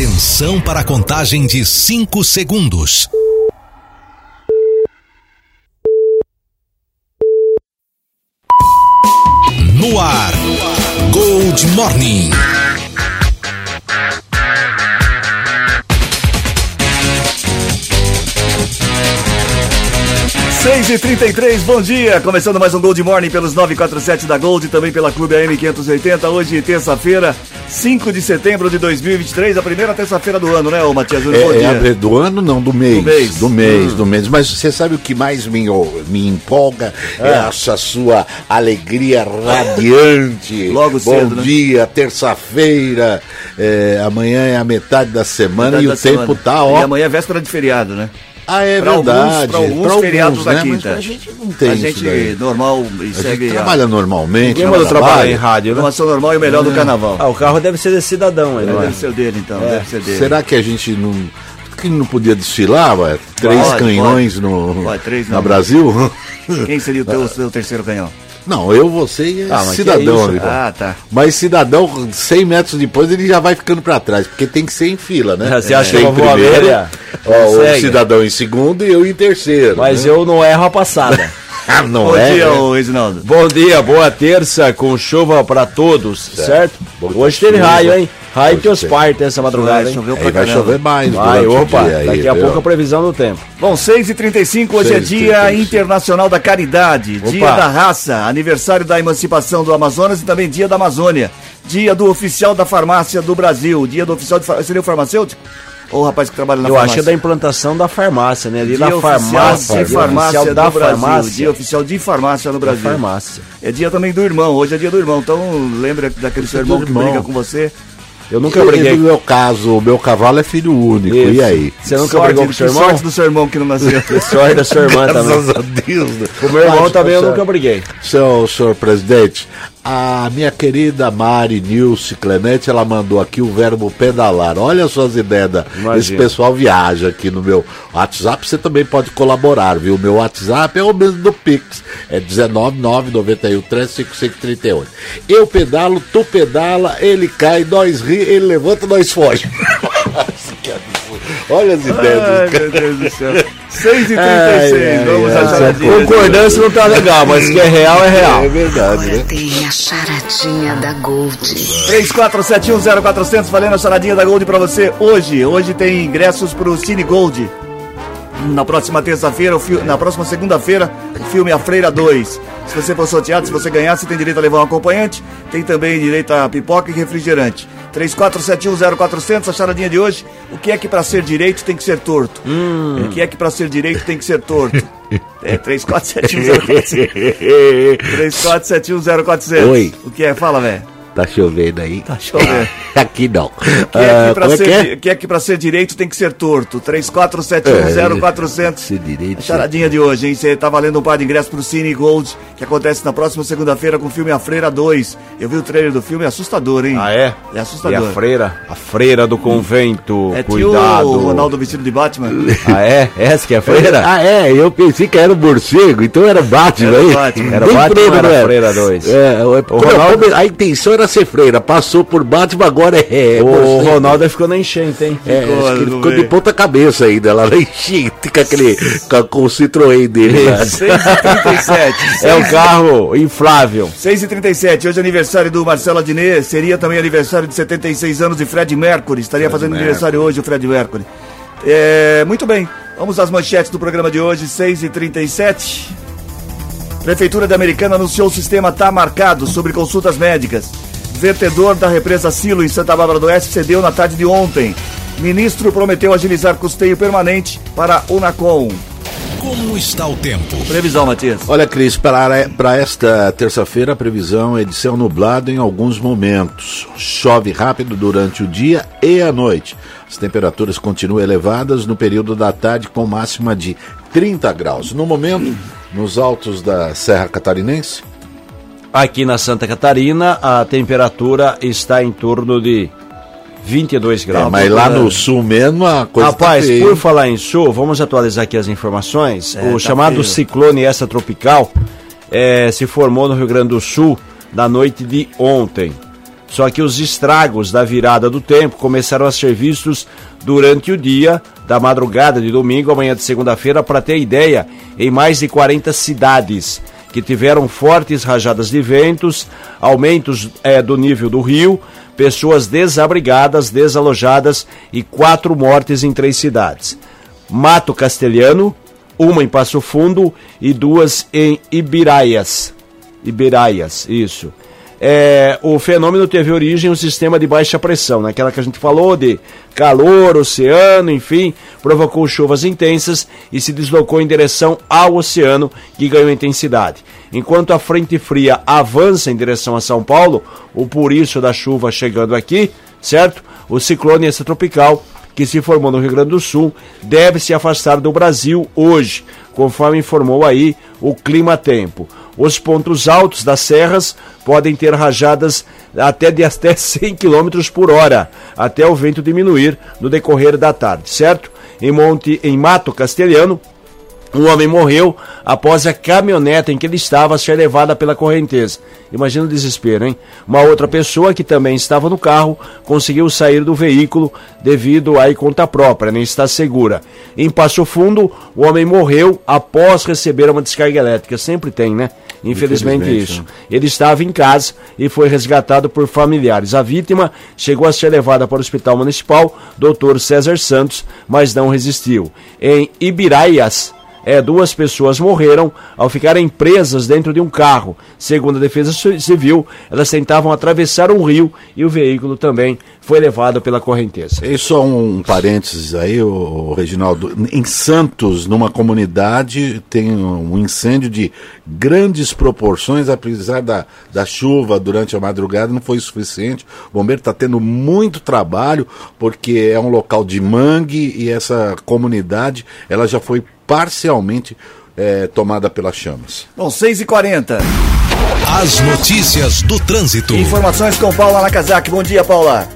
Atenção para a contagem de 5 segundos. No ar, Gold Morning. Seis e 33, bom dia! Começando mais um Gold Morning pelos 947 da Gold e também pela Clube AM 580. Hoje, terça-feira, 5 de setembro de 2023, a primeira terça-feira do ano, né, ô Matias? Do ano não, do mês. Do mês. Mas você sabe o que mais me empolga? É essa sua alegria radiante. Logo cedo, bom dia, né? Terça-feira. Amanhã é a metade da semana tempo tá ó. E amanhã é véspera de feriado, né? Ah, é pra verdade. Para alguns feriados da quinta. Mas a gente não tem trabalha normalmente. Quem manda trabalhar em rádio, né? Informação normal e o melhor do carnaval. Ah, o carro deve ser desse cidadão. Deve ser dele, então. É. Deve ser dele. Será que a gente não... que não podia desfilar, ué? Três canhões no Brasil? Quem seria o seu terceiro canhão? Não, eu, você e cidadão. Tá. Mas cidadão, 100 metros depois, ele já vai ficando pra trás, porque tem que ser em fila, né? Você acha que eu vou primeiro, o cidadão em segundo e eu em terceiro. Mas eu não erro a passada. Bom dia, Reginaldo. Bom dia, boa terça, com chuva pra todos, certo? Hoje teve raio, hein? Raio que os partem essa madrugada, hein? Choveu pra caramba. Vai chover mais. Daqui a pouco a previsão do tempo. Bom, 6h35, hoje é Dia Internacional da Caridade, Dia da Raça, aniversário da emancipação do Amazonas e também Dia da Amazônia, Dia do Oficial da Farmácia do Brasil, Dia do Oficial de Farmácia. Seria o farmacêutico? Ou o rapaz que trabalha na farmácia? Eu acho que é da implantação da farmácia, né? Ali na farmácia. Dia oficial de farmácia no Brasil. É dia também do irmão, hoje é dia do irmão. Então lembra daquele seu irmão que briga com você. Eu nunca briguei. No meu caso, o meu cavalo é filho único, isso. E aí? Você nunca brigou com o seu irmão? Sorte do seu irmão que não nasceu. Sorte da sua irmã também. Graças a Deus. Com o meu irmão também eu nunca briguei. Senhor presidente, a minha querida Mari Nilce Clemente, ela mandou aqui o verbo pedalar. Olha as suas ideias. Esse pessoal viaja aqui no meu WhatsApp. Você também pode colaborar, viu? Meu WhatsApp é o mesmo do Pix. É 19991355538. Eu pedalo, tu pedala, ele cai, nós ri, ele levanta, nós foge. Olha as ideias. Ai, meu Deus do céu. 6h36, vamos à charadinha. Concordância não tá legal, mas que é real, é real. É verdade, né? Tem a charadinha da Gold. 34710400, valendo a charadinha da Gold pra você hoje. Hoje tem ingressos pro Cine Gold. Na próxima terça-feira, na próxima segunda-feira, o filme A Freira 2. Se você for sorteado, se você ganhar, você tem direito a levar um acompanhante. Tem também direito a pipoca e refrigerante. 34710400, a charadinha de hoje. O que é que pra ser direito tem que ser torto? O que é que pra ser direito tem que ser torto? 34710400. 34710400. Oi. O que é? Fala, velho. Tá chovendo aí. Tá chovendo. Aqui não. Que é que pra ser direito tem que ser torto. 34710400. A charadinha de hoje, hein? Você tá valendo um par de ingressos pro Cine Gold, que acontece na próxima segunda-feira com o filme A Freira 2. Eu vi o trailer do filme, é assustador, hein? Ah, é? É assustador. E a freira? A freira do convento. É cuidado. O Ronaldo vestido de Batman. Ah, é? Essa que é a freira? Ah, é. Eu pensei que era o morcego, então era Batman aí. Era Batman, era a Freira 2. A intenção era ser freira, passou por Batman, agora é... O Ronaldo ficou na enchente, hein? Ficou de ponta cabeça ainda, lá na enchente, com aquele... com o Citroën dele. 6h37. É um carro inflável. 6h37, hoje é aniversário do Marcelo Adnet, seria também aniversário de 76 anos de Freddie Mercury, estaria fazendo aniversário hoje o Freddie Mercury. Muito bem, vamos às manchetes do programa de hoje, 6h37. Prefeitura de Americana anunciou o sistema Tá Marcado sobre consultas médicas. Vertedor da represa Silo em Santa Bárbara do Oeste cedeu na tarde de ontem. Ministro prometeu agilizar custeio permanente para Unacom. Como está o tempo? Previsão, Matias. Olha, Cris, para esta terça-feira a previsão é de céu nublado em alguns momentos. Chove rápido durante o dia e a noite. As temperaturas continuam elevadas no período da tarde com máxima de 30 graus. No momento, nos altos da Serra Catarinense. Aqui na Santa Catarina, a temperatura está em torno de 22 graus. Mas lá no sul mesmo a coisa está feia. Rapaz, por falar em sul, vamos atualizar aqui as informações. O chamado ciclone extratropical se formou no Rio Grande do Sul na noite de ontem. Só que os estragos da virada do tempo começaram a ser vistos durante o dia, da madrugada de domingo à manhã de segunda-feira, para ter ideia, em mais de 40 cidades, que tiveram fortes rajadas de ventos, aumentos do nível do rio, pessoas desabrigadas, desalojadas e 4 mortes em 3 cidades. Mato Castelhano, 1 em Passo Fundo e 2 em Ibirayas. Ibirayas, isso. O fenômeno teve origem em um sistema de baixa pressão, naquela que a gente falou de calor, oceano, enfim, provocou chuvas intensas e se deslocou em direção ao oceano, que ganhou intensidade. Enquanto a frente fria avança em direção a São Paulo, o puriço da chuva chegando aqui, certo? O ciclone extratropical que se formou no Rio Grande do Sul deve se afastar do Brasil hoje, conforme informou aí o Climatempo. Os pontos altos das serras podem ter rajadas até 100 km por hora, até o vento diminuir no decorrer da tarde, certo? Em Mato Castelhano, um homem morreu após a caminhonete em que ele estava ser levada pela correnteza. Imagina o desespero, hein? Uma outra pessoa que também estava no carro conseguiu sair do veículo devido a conta própria, nem está segura. Em Passo Fundo, o homem morreu após receber uma descarga elétrica. Sempre tem, né? Infelizmente isso. Né? Ele estava em casa e foi resgatado por familiares. A vítima chegou a ser levada para o Hospital Municipal, Dr. César Santos, mas não resistiu. Em Ibirayas, 2 pessoas morreram ao ficarem presas dentro de um carro. Segundo a Defesa Civil, elas tentavam atravessar um rio e o veículo também foi levado pela correnteza. E só um parênteses aí, o Reginaldo. Em Santos, numa comunidade, tem um incêndio de grandes proporções, apesar da chuva durante a madrugada, não foi suficiente. O bombeiro está tendo muito trabalho, porque é um local de mangue e essa comunidade ela já foi parcialmente tomada pelas chamas. Bom, 6h40. As notícias do trânsito. Informações com Paula Nakazaki. Bom dia, Paula.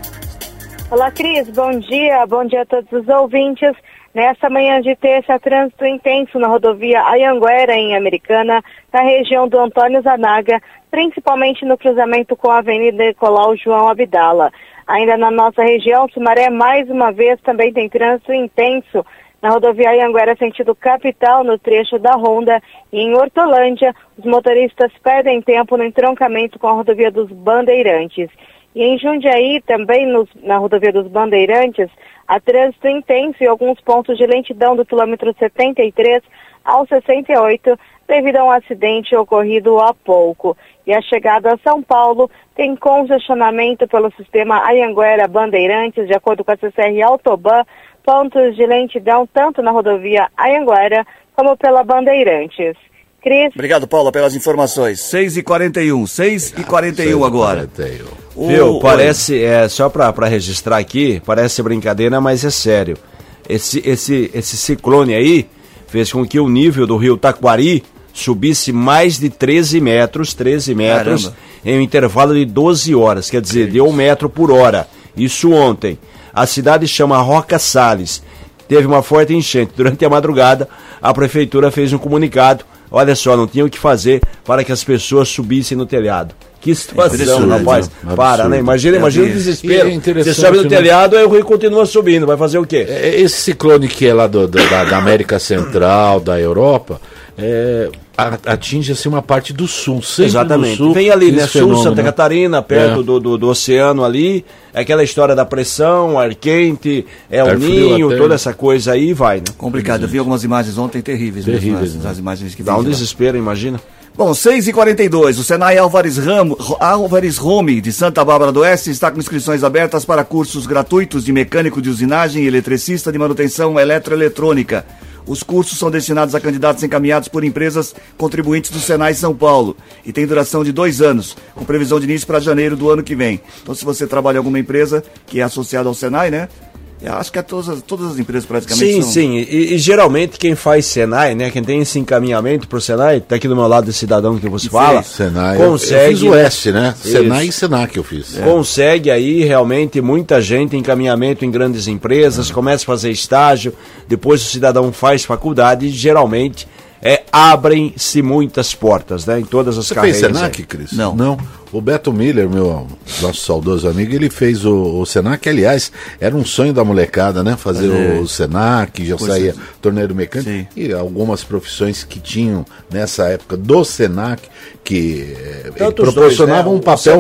Olá, Cris. Bom dia a todos os ouvintes. Nesta manhã de terça, trânsito intenso na rodovia Anhanguera, em Americana, na região do Antônio Zanaga, principalmente no cruzamento com a Avenida Nicolau João Abdala. Ainda na nossa região, Sumaré, mais uma vez, também tem trânsito intenso na rodovia Anhanguera, sentido capital, no trecho da Ronda, e em Hortolândia, os motoristas perdem tempo no entroncamento com a rodovia dos Bandeirantes. E em Jundiaí, também na rodovia dos Bandeirantes, há trânsito intenso e alguns pontos de lentidão do quilômetro 73 ao 68, devido a um acidente ocorrido há pouco. E a chegada a São Paulo tem congestionamento pelo sistema Anhanguera Bandeirantes, de acordo com a CCR Autoban, pontos de lentidão tanto na rodovia Anhanguera como pela Bandeirantes. Cris? Obrigado, Paula, pelas informações. 6h41, 6h41 agora. 6h41. Viu, parece, só para registrar aqui, parece brincadeira, mas é sério. Esse ciclone aí fez com que o nível do rio Taquari subisse mais de 13 metros. Caramba. Em um intervalo de 12 horas, quer dizer, de 1 metro por hora. Isso ontem. A cidade chama Roca Salles. Teve uma forte enchente. Durante a madrugada, a prefeitura fez um comunicado. Olha só, não tinha o que fazer para que as pessoas subissem no telhado. Que situação, rapaz. Né? Para, né? Imagina o desespero. Você sobe no telhado, aí o rio continua subindo. Vai fazer o quê? Esse ciclone que é lá da América Central, da Europa, atinge assim uma parte do sul, sempre. Exatamente. Do sul. Vem ali, né? Fenômeno, sul, Santa Catarina, perto do oceano ali, aquela história da pressão, ar quente, o ninho, toda essa coisa aí vai, né? Complicado. Eu vi algumas imagens ontem terríveis mesmo, né? As imagens que dá um desespero, imagina. Bom, 6h42, o Senai Álvares Rome, de Santa Bárbara do Oeste, está com inscrições abertas para cursos gratuitos de mecânico de usinagem e eletricista de manutenção eletroeletrônica. Os cursos são destinados a candidatos encaminhados por empresas contribuintes do Senai São Paulo e tem duração de 2 anos, com previsão de início para janeiro do ano que vem. Então, se você trabalha em alguma empresa que é associada ao Senai, né? Eu acho que todas as empresas praticamente são. Sim, e geralmente quem faz Senai, né? Quem tem esse encaminhamento pro Senai, tá aqui do meu lado, esse cidadão que você fala, Senai, consegue... Eu fiz o S, né? Isso. Senai e Senac eu fiz. Consegue aí realmente muita gente, encaminhamento em grandes empresas, começa a fazer estágio, depois o cidadão faz faculdade e geralmente abrem-se muitas portas, né? Em todas as carreiras. Você fez Senac, Cris? Não. Não. O Beto Miller, meu nosso saudoso amigo, ele fez o Senac, aliás, era um sonho da molecada, né? Fazer o Senac, já pois saía torneiro mecânico. Sim. E algumas profissões que tinham nessa época do Senac, que proporcionavam, né, um papel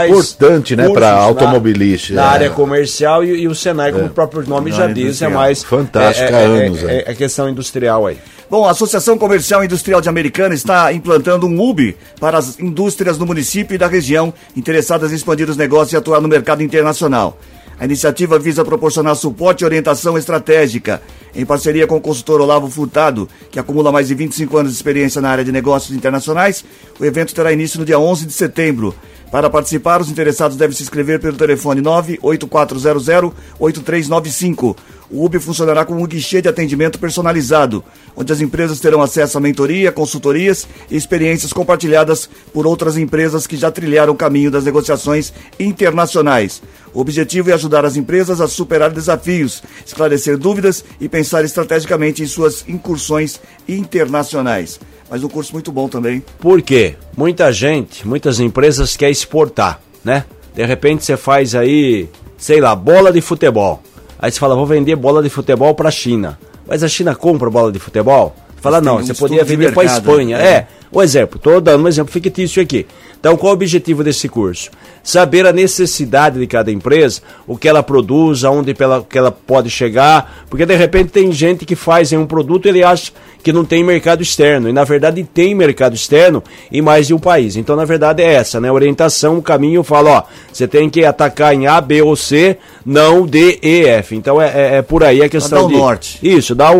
importante, né, para automobilista. Na área comercial e o Senai, como o próprio nome já diz, é mais... Fantástico, há anos. É questão industrial aí. Bom, a Associação Comercial e Industrial de Americana está implantando um hub para as indústrias do município e da região interessadas em expandir os negócios e atuar no mercado internacional. A iniciativa visa proporcionar suporte e orientação estratégica, em parceria com o consultor Olavo Furtado, que acumula mais de 25 anos de experiência na área de negócios internacionais. O evento terá início no dia 11 de setembro. Para participar, os interessados devem se inscrever pelo telefone 98400-8395. O UB funcionará como um guichê de atendimento personalizado, onde as empresas terão acesso a mentoria, consultorias e experiências compartilhadas por outras empresas que já trilharam o caminho das negociações internacionais. O objetivo é ajudar as empresas a superar desafios, esclarecer dúvidas e pensar estrategicamente em suas incursões internacionais. Mas um curso muito bom também. Por quê? Muita gente, muitas empresas querem exportar, né? De repente você faz aí, sei lá, bola de futebol. Aí você fala, vou vender bola de futebol para a China. Mas a China compra bola de futebol? Fala, não, você poderia vender para a Espanha. É, um exemplo, estou dando um exemplo fictício aqui. Então, qual é o objetivo desse curso? Saber a necessidade de cada empresa, o que ela produz, aonde que ela pode chegar, porque de repente tem gente que faz um produto e ele acha que não tem mercado externo, e na verdade tem mercado externo em mais de um país. Então, na verdade é essa, né? Orientação, o caminho, fala, ó, você tem que atacar em A, B ou C, não D, E, F. Então, é por aí a questão de... Dá o norte. Isso, dá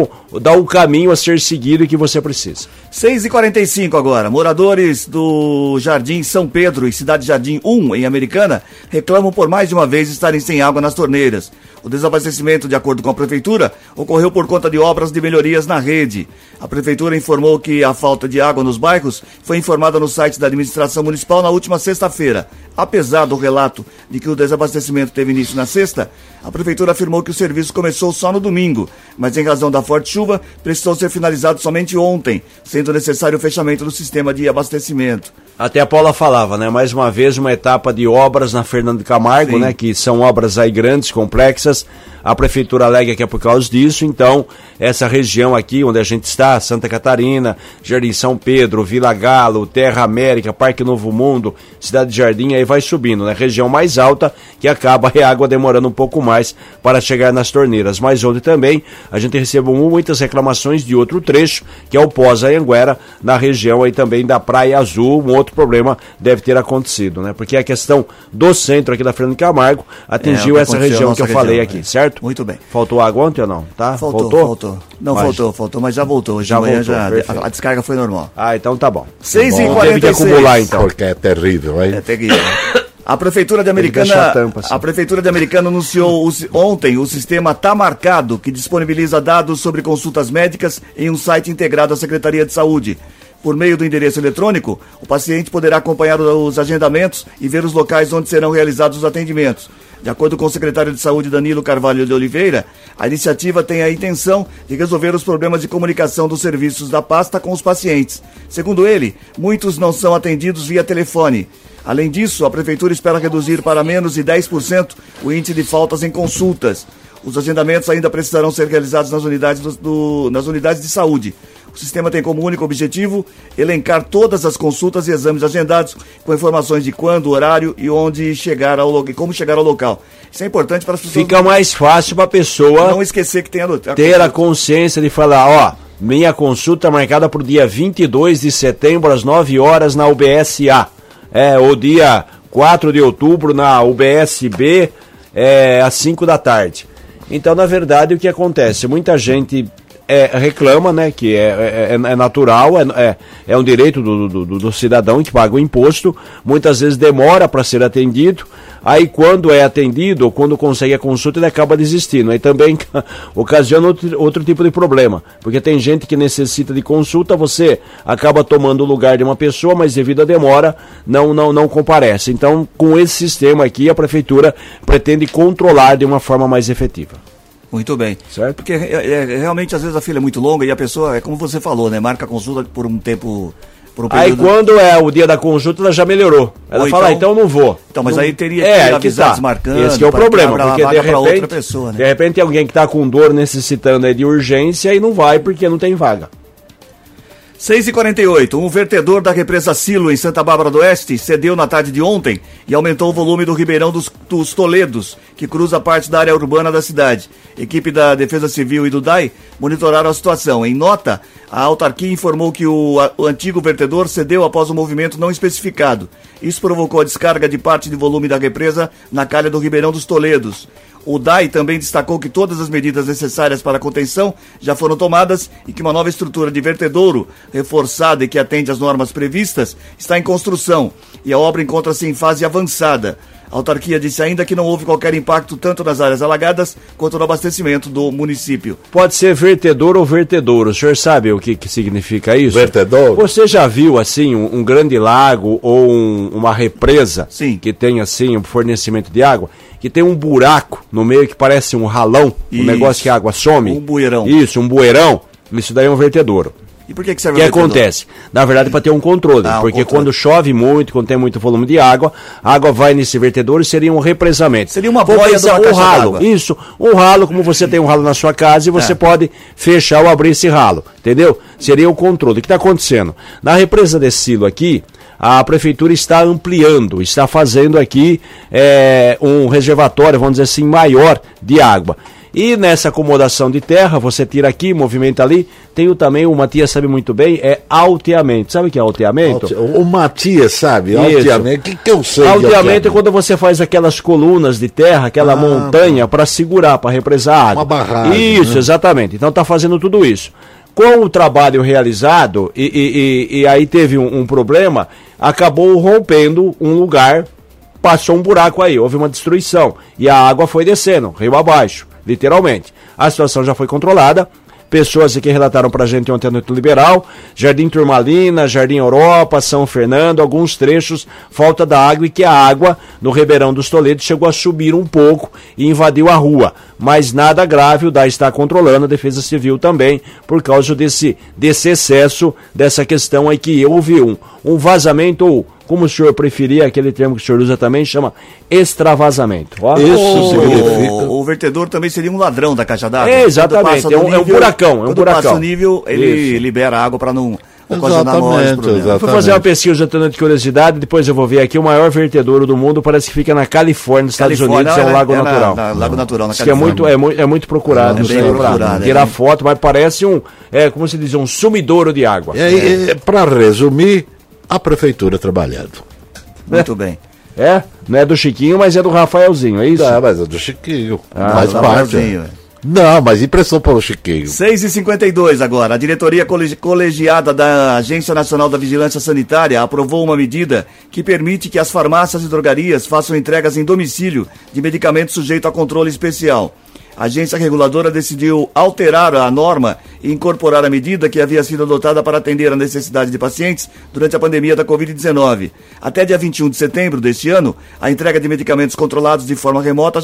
um caminho a ser seguido que você precisa. 6h45 agora, moradores do Jardim São Pedro e Cidade Jardim 1, em Americana, reclamam por mais de uma vez estarem sem água nas torneiras. O desabastecimento, de acordo com a Prefeitura, ocorreu por conta de obras de melhorias na rede. A Prefeitura informou que a falta de água nos bairros foi informada no site da administração municipal na última sexta-feira. Apesar do relato de que o desabastecimento teve início na sexta, a Prefeitura afirmou que o serviço começou só no domingo, mas em razão da forte chuva, precisou ser finalizado somente ontem, sendo necessário o fechamento do sistema de abastecimento. Até a Paula falava, né? Mais uma vez, uma etapa de obras na Fernando de Camargo, né? Que são obras aí grandes, complexas. A Prefeitura alega que é por causa disso, então, essa região aqui onde a gente está, Santa Catarina, Jardim São Pedro, Vila Galo, Terra América, Parque Novo Mundo, Cidade de Jardim, aí vai subindo, né? Região mais alta, que acaba a água demorando um pouco mais para chegar nas torneiras. Mas onde também a gente recebeu muitas reclamações de outro trecho, que é o pós-Anhanguera, na região aí também da Praia Azul. Um outro problema deve ter acontecido, né? Porque a questão do centro aqui da Fernando Camargo atingiu essa região que eu falei aqui, certo? Muito bem. Faltou água ontem ou não? Tá? Faltou. Não, mas... faltou, mas já voltou. Hoje já manhã voltou, já, a descarga foi normal. Ah, então tá bom. 6h46. Teve que acumular, então. Porque é terrível, hein? É terrível. A Prefeitura de Americana anunciou ontem o sistema Tá Marcado, que disponibiliza dados sobre consultas médicas em um site integrado à Secretaria de Saúde. Por meio do endereço eletrônico, o paciente poderá acompanhar os agendamentos e ver os locais onde serão realizados os atendimentos. De acordo com o secretário de Saúde, Danilo Carvalho de Oliveira, a iniciativa tem a intenção de resolver os problemas de comunicação dos serviços da pasta com os pacientes. Segundo ele, muitos não são atendidos via telefone. Além disso, a Prefeitura espera reduzir para menos de 10% o índice de faltas em consultas. Os agendamentos ainda precisarão ser realizados nas unidades de saúde. O sistema tem como único objetivo elencar todas as consultas e exames agendados, com informações de quando, horário e onde chegar como chegar ao local. Isso é importante para as pessoas. Fica mais fácil para a pessoa não esquecer que tem ter a consciência de falar, ó, minha consulta marcada para o dia 22 de setembro às 9 horas na UBSA. O dia 4 de outubro na UBSB às 5 da tarde. Então, na verdade, o que acontece? Muita gente reclama, né, que é natural, é um direito do cidadão que paga o imposto, muitas vezes demora para ser atendido, aí quando é atendido, ou quando consegue a consulta, ele acaba desistindo, aí também ocasiona outro tipo de problema, porque tem gente que necessita de consulta, você acaba tomando o lugar de uma pessoa, mas devido à demora, não comparece. Então, com esse sistema aqui, a Prefeitura pretende controlar de uma forma mais efetiva. Muito bem. Certo? Porque realmente, às vezes, a fila é muito longa e a pessoa, é como você falou, né? Marca a consulta por um tempo... Aí quando é o dia da conjunta, ela já melhorou. Ela fala, então não vou. Então, mas não... aí teria que avisar tá. desmarcando. Esse que é o problema, porque de repente, outra pessoa, né? De repente tem alguém que está com dor necessitando de urgência e não vai porque não tem vaga. 6h48, um vertedor da represa Silo em Santa Bárbara do Oeste cedeu na tarde de ontem e aumentou o volume do Ribeirão dos Toledos, que cruza parte da área urbana da cidade. Equipe da Defesa Civil e do DAI monitoraram a situação. Em nota, a autarquia informou que o antigo vertedor cedeu após um movimento não especificado. Isso provocou a descarga de parte de volume da represa na calha do Ribeirão dos Toledos. O DAI também destacou que todas as medidas necessárias para a contenção já foram tomadas e que uma nova estrutura de vertedouro, reforçada e que atende às normas previstas, está em construção e a obra encontra-se em fase avançada. A autarquia disse ainda que não houve qualquer impacto tanto nas áreas alagadas quanto no abastecimento do município. Pode ser vertedor ou vertedouro. O senhor sabe o que significa isso? Vertedouro. Você já viu, assim, um grande lago ou uma represa Sim. que tem, assim, um fornecimento de água? Que tem um buraco no meio que parece um ralão, isso. um negócio que a água some? Um bueirão. Isso, um bueirão. Isso daí é um vertedouro. E por que serve o que acontece? Na verdade, para ter um controle. Porque quando chove muito, quando tem muito volume de água, a água vai nesse vertedouro e seria um represamento. Seria uma boia de uma caixa d'água. Isso, um ralo, como você tem um ralo na sua casa e você pode fechar ou abrir esse ralo. Entendeu? Seria o controle. O que está acontecendo? Na represa desse silo aqui, a prefeitura está ampliando, está fazendo aqui um reservatório, vamos dizer assim, maior de água. E nessa acomodação de terra, você tira aqui, movimenta ali, tem também, o Matias sabe muito bem, é alteamento. Sabe o que é alteamento? O Matias sabe, isso. alteamento, o que eu sei? Alteamento é quando você faz aquelas colunas de terra, aquela montanha, para segurar, para represar a água. Uma barragem. Isso, né? Exatamente. Então está fazendo tudo isso. Com o trabalho realizado, e aí teve um problema, acabou rompendo um lugar, passou um buraco aí, houve uma destruição, e a água foi descendo, rio abaixo. Literalmente. A situação já foi controlada. Pessoas aqui relataram pra gente ontem à noite liberal, Jardim Turmalina, Jardim Europa, São Fernando, alguns trechos, falta da água e que a água no Ribeirão dos Toledos chegou a subir um pouco e invadiu a rua. Mas nada grave, o DAI está controlando, a Defesa Civil também, por causa desse excesso, dessa questão aí que houve um vazamento ou como o senhor preferir, aquele termo que o senhor usa também, chama extravasamento. Ó. Isso significa. O vertedor também seria um ladrão da caixa d'água. Exatamente, é um buracão. Quando passa o nível, ele libera água para não ocasionar maiores problemas. Eu fui fazer uma pesquisa de curiosidade, depois eu vou ver aqui, o maior vertedouro do mundo parece que fica na Califórnia, nos Estados Unidos, é um lago natural. Lago natural na Califórnia. É muito procurado. É bem procurado. Tirar foto, mas parece como se diz, um sumidouro de água. Para resumir, a prefeitura trabalhando. Muito bem. Não é do Chiquinho, mas é do Rafaelzinho, é isso? Não, mas é do Chiquinho. Faz parte. Não, mas impressão para o Chiquinho. 6h52 agora. A diretoria colegiada da Agência Nacional da Vigilância Sanitária aprovou uma medida que permite que as farmácias e drogarias façam entregas em domicílio de medicamentos sujeitos a controle especial. A agência reguladora decidiu alterar a norma e incorporar a medida que havia sido adotada para atender a necessidade de pacientes durante a pandemia da Covid-19. Até dia 21 de setembro deste ano, a entrega de medicamentos controlados de forma remota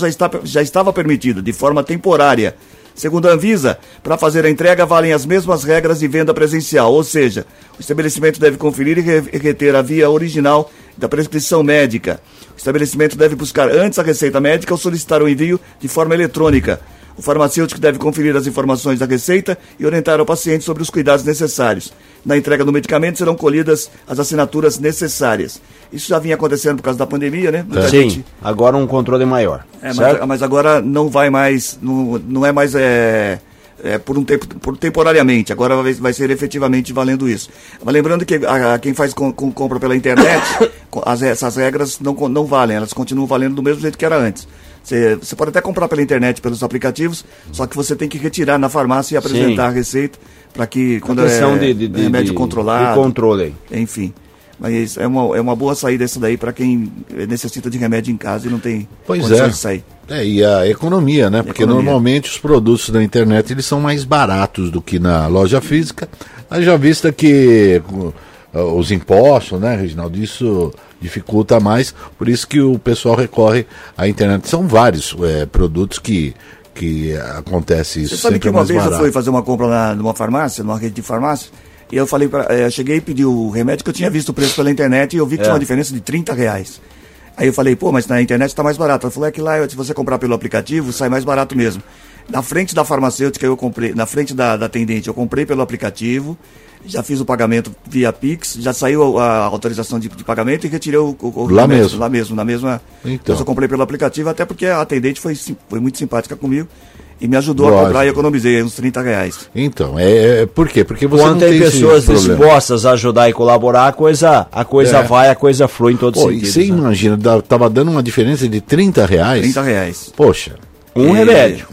já estava permitida, de forma temporária. Segundo a Anvisa, para fazer a entrega valem as mesmas regras de venda presencial, ou seja, o estabelecimento deve conferir e reter a via original da prescrição médica. O estabelecimento deve buscar antes a receita médica ou solicitar o envio de forma eletrônica. O farmacêutico deve conferir as informações da receita e orientar o paciente sobre os cuidados necessários. Na entrega do medicamento serão colhidas as assinaturas necessárias. Isso já vinha acontecendo por causa da pandemia, né? Sim, agora um controle maior. Mas agora não vai mais, não é mais... por um tempo, temporariamente, agora vai ser efetivamente valendo isso. Mas lembrando que quem faz compra pela internet, essas regras não valem, elas continuam valendo do mesmo jeito que era antes. Você pode até comprar pela internet, pelos aplicativos, só que você tem que retirar na farmácia e apresentar Sim. a receita para que quando de remédio controlado. Enfim. Mas é uma boa saída essa daí para quem necessita de remédio em casa e não tem condições de sair. E a economia, né? Porque normalmente os produtos na internet eles são mais baratos do que na loja física. Haja vista que os impostos, né, Reginaldo, isso dificulta mais. Por isso que o pessoal recorre à internet. São vários produtos que que acontece isso. Você sabe que uma vez eu fui fazer uma compra numa farmácia, numa rede de farmácia, e eu falei pra, eu cheguei e pedi o remédio que eu tinha visto o preço pela internet e eu vi que tinha uma diferença de R$30. Aí eu falei, pô, mas na internet tá mais barato. Ela falou, é que lá, se você comprar pelo aplicativo, sai mais barato mesmo. Na frente da farmacêutica eu comprei, na frente da atendente eu comprei pelo aplicativo, já fiz o pagamento via Pix, já saiu a autorização de pagamento e retirei o lá remédio, mesmo. Lá mesmo, na mesma... Então. Eu só comprei pelo aplicativo, até porque a atendente foi muito simpática comigo e me ajudou a comprar e economizei uns R$30. Então, por quê? Porque você quando não tem pessoas dispostas a ajudar e colaborar, a coisa vai, a coisa flui em todos os sentidos. Você imagina, estava dando uma diferença de R$30? R$30. Poxa. Um remédio.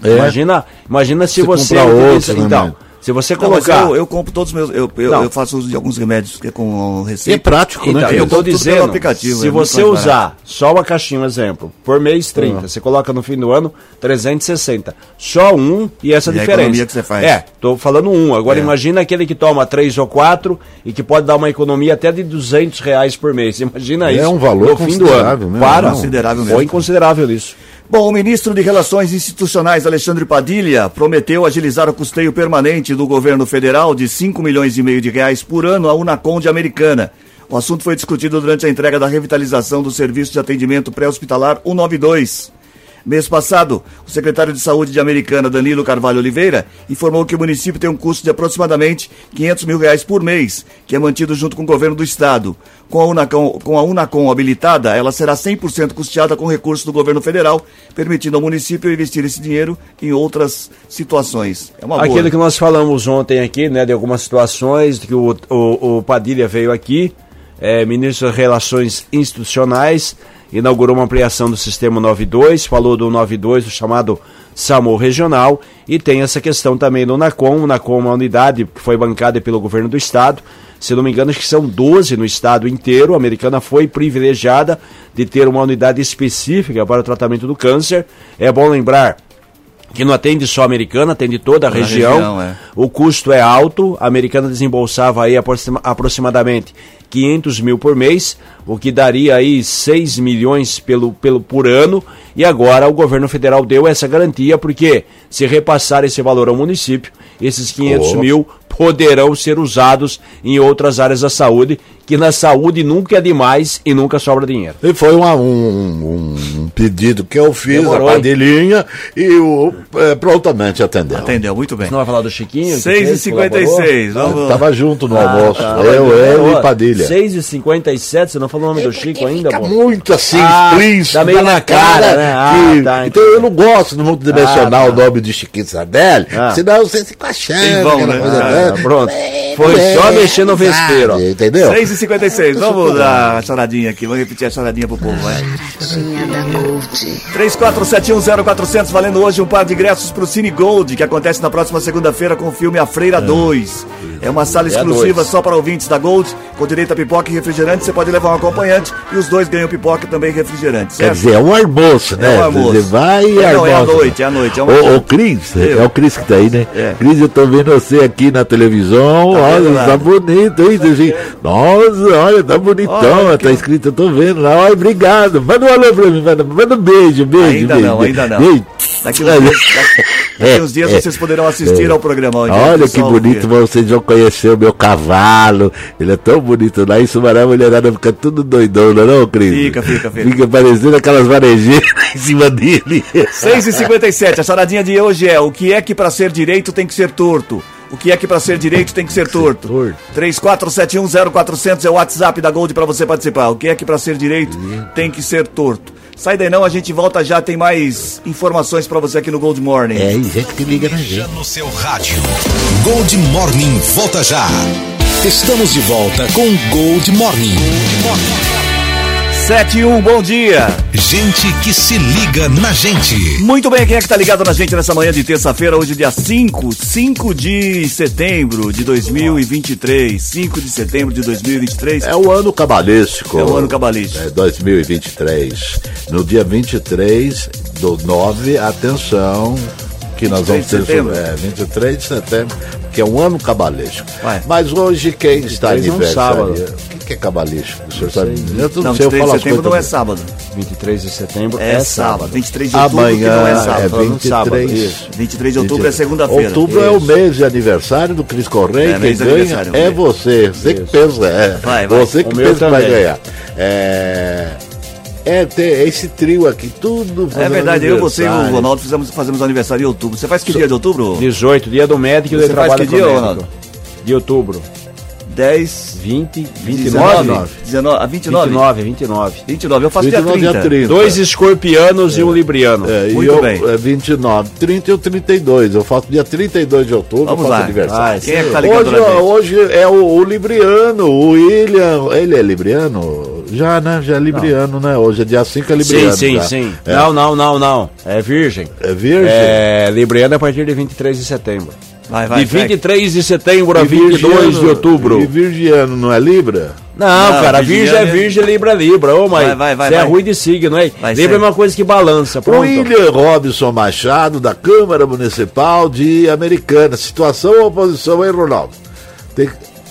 Imagina se você outro, então, se você colocar... Não, eu compro todos os meus... Eu faço uso de alguns remédios com receita. É prático, então, né? Eu estou dizendo, aplicativo, se você usar só uma caixinha, um exemplo, por mês 30, você coloca no fim do ano 360. Só um e essa diferença. É a economia que você faz. Estou falando um. Agora imagina aquele que toma 3 ou 4 e que pode dar uma economia até de R$200 por mês. Imagina isso. É um valor considerável mesmo. Para, considerável mesmo. Foi inconsiderável isso. Bom, o ministro de Relações Institucionais, Alexandre Padilha, prometeu agilizar o custeio permanente do governo federal de R$5,5 milhões por ano à Unacom de Americana. O assunto foi discutido durante a entrega da revitalização do Serviço de Atendimento Pré-Hospitalar 192. Mês passado, o secretário de Saúde de Americana, Danilo Carvalho Oliveira, informou que o município tem um custo de aproximadamente R$500 mil por mês, que é mantido junto com o governo do estado. Com a Unacom habilitada, ela será 100% custeada com recursos do governo federal, permitindo ao município investir esse dinheiro em outras situações. É uma boa. Aquilo que nós falamos ontem aqui, né, de algumas situações, que o Padilha veio aqui, ministro das Relações Institucionais, inaugurou uma ampliação do sistema 92, falou do 92, o chamado SAMU regional, e tem essa questão também do Unacom. O Unacom é uma unidade que foi bancada pelo governo do estado, se não me engano, acho que são 12 no estado inteiro. A Americana foi privilegiada de ter uma unidade específica para o tratamento do câncer. É bom lembrar que não atende só a Americana, atende toda a região. O custo é alto, a Americana desembolsava aí aproximadamente R$500 mil por mês, o que daria aí 6 milhões por ano, e agora o governo federal deu essa garantia, porque se repassar esse valor ao município, esses 500 mil poderão ser usados em outras áreas da saúde, que na saúde nunca é demais e nunca sobra dinheiro. E foi um pedido que eu fiz, demorou, a Padilhinha, e prontamente atendeu. Atendeu, muito bem. Você não vai falar do Chiquinho? 6h56. Estava junto no almoço, eu e Padilha. 6h57, você não falou o nome do Chico ainda? Pô? Muito assim, explícito, tá meio na cara, né? Então eu não gosto de multidimensional o nome de Chiquinho Sardelli, senão você fica achando, né? Pronto, foi só mexer no vespeiro, entendeu? 6h56, vamos dar a choradinha aqui, vamos repetir a choradinha pro povo, vai. 34710400, valendo hoje um par de ingressos pro Cine Gold, que acontece na próxima segunda-feira com o filme A Freira 2. É uma sala exclusiva só para ouvintes da Gold, com direito a pipoca e refrigerante, você pode levar um acompanhante e os dois ganham pipoca e também refrigerante, certo? Quer dizer, é um almoço, né? É um almoço. Vai e almoço. Não, é à noite. É o Cris, é o Cris que tá aí, né? Cris, eu tô vendo você aqui na televisão, olha, tá bonito, hein? Nossa, olha, tá bonitão, tá escrito, eu tô vendo lá, olha, obrigado, manda um alô pra mim, manda um beijo. Ainda não. Daqui uns dias vocês poderão assistir ao programa. Olha que bonito, vocês vão conhecer o meu cavalo, ele é tão bonito lá, isso maravilhado, fica tudo doidão, não, Cris? Fica. Fica parecendo aquelas varejeiras em cima dele. 6h57, a charadinha de hoje é: o que é que pra ser direito tem que ser torto? O que é que para ser direito tem que ser torto? 34710400 é o WhatsApp da Gold para você participar. O que é que para ser direito tem que ser torto? Sai daí não, a gente volta já, tem mais informações para você aqui no Gold Morning. É, gente que liga na gente. No seu rádio. Gold Morning, volta já. Estamos de volta com Gold Morning. 7h01, bom dia. Gente que se liga na gente. Muito bem, quem é que tá ligado na gente nessa manhã de terça-feira, hoje dia 5 de setembro de 2023. 5 de setembro de 2023. É o ano cabalístico. É o ano cabalístico. É 2023. No dia 23 do 9, atenção, que nós vamos ter 23 de setembro, que é um ano cabalístico. Mas hoje quem está aniversariando? que é cabalístico? O senhor sabe? Não, 23 de setembro não é sábado. 23 de setembro é sábado. 23 de outubro amanhã que não é sábado. É 23. 23 de outubro é segunda-feira. Outubro é o mês de aniversário do Cris Correia. Quem ganha é você. Você que pensa. Você que pensa que vai ganhar. É esse trio aqui, tudo. É verdade, eu, você e o Ronaldo fazemos aniversário em outubro. Você faz que dia de outubro? 18, dia do médico e do trabalho. Você faz que dia, Ronaldo? De outubro. 10, 20, 29, 19, 29, 29, eu faço 29, dia 30. 30. Dois escorpianos e um libriano. Muito bem. 29, 30 e o 32. Eu faço dia 32 de outubro. Vamos lá. Aniversário. Quem é que tá ligado hoje é o libriano, o William. Ele é libriano? Já, né? Já é libriano, não. Né? Hoje é dia 5 é libriano. Sim, já. Sim. É. Não. É virgem. É libriano a partir de 23 de setembro. De 23 de setembro a 22 de outubro. E virgiano não é Libra? Não, cara, virgem é virgem, Libra é Libra. Ô, mãe, você é ruim de signo, hein? Libra é uma coisa que balança, pronto. William Robson Machado, da Câmara Municipal de Americana. Situação ou oposição, hein, Ronaldo?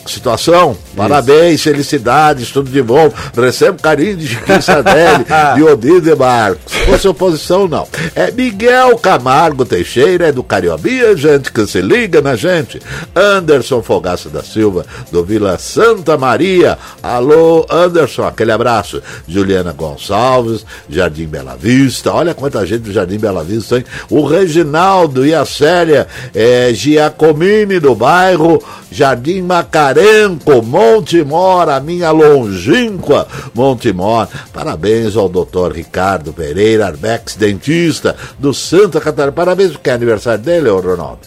Situação, isso. Parabéns, felicidades, tudo de bom, recebe carinho de Chiquinho Sardelli, de Odir de Marcos. Se fosse oposição, não. É Miguel Camargo Teixeira, é do Cariobinha, gente que se liga na gente. Anderson Fogaça da Silva, do Vila Santa Maria. Alô, Anderson, aquele abraço. Juliana Gonçalves, Jardim Bela Vista, olha quanta gente do Jardim Bela Vista, hein? O Reginaldo e a Célia Giacomini, do bairro Jardim Macaré. Montemor, a minha longínqua Montemor. Parabéns ao doutor Ricardo Pereira Arbex, dentista do Santa Catarina. Parabéns, porque é aniversário dele, ô Ronaldo.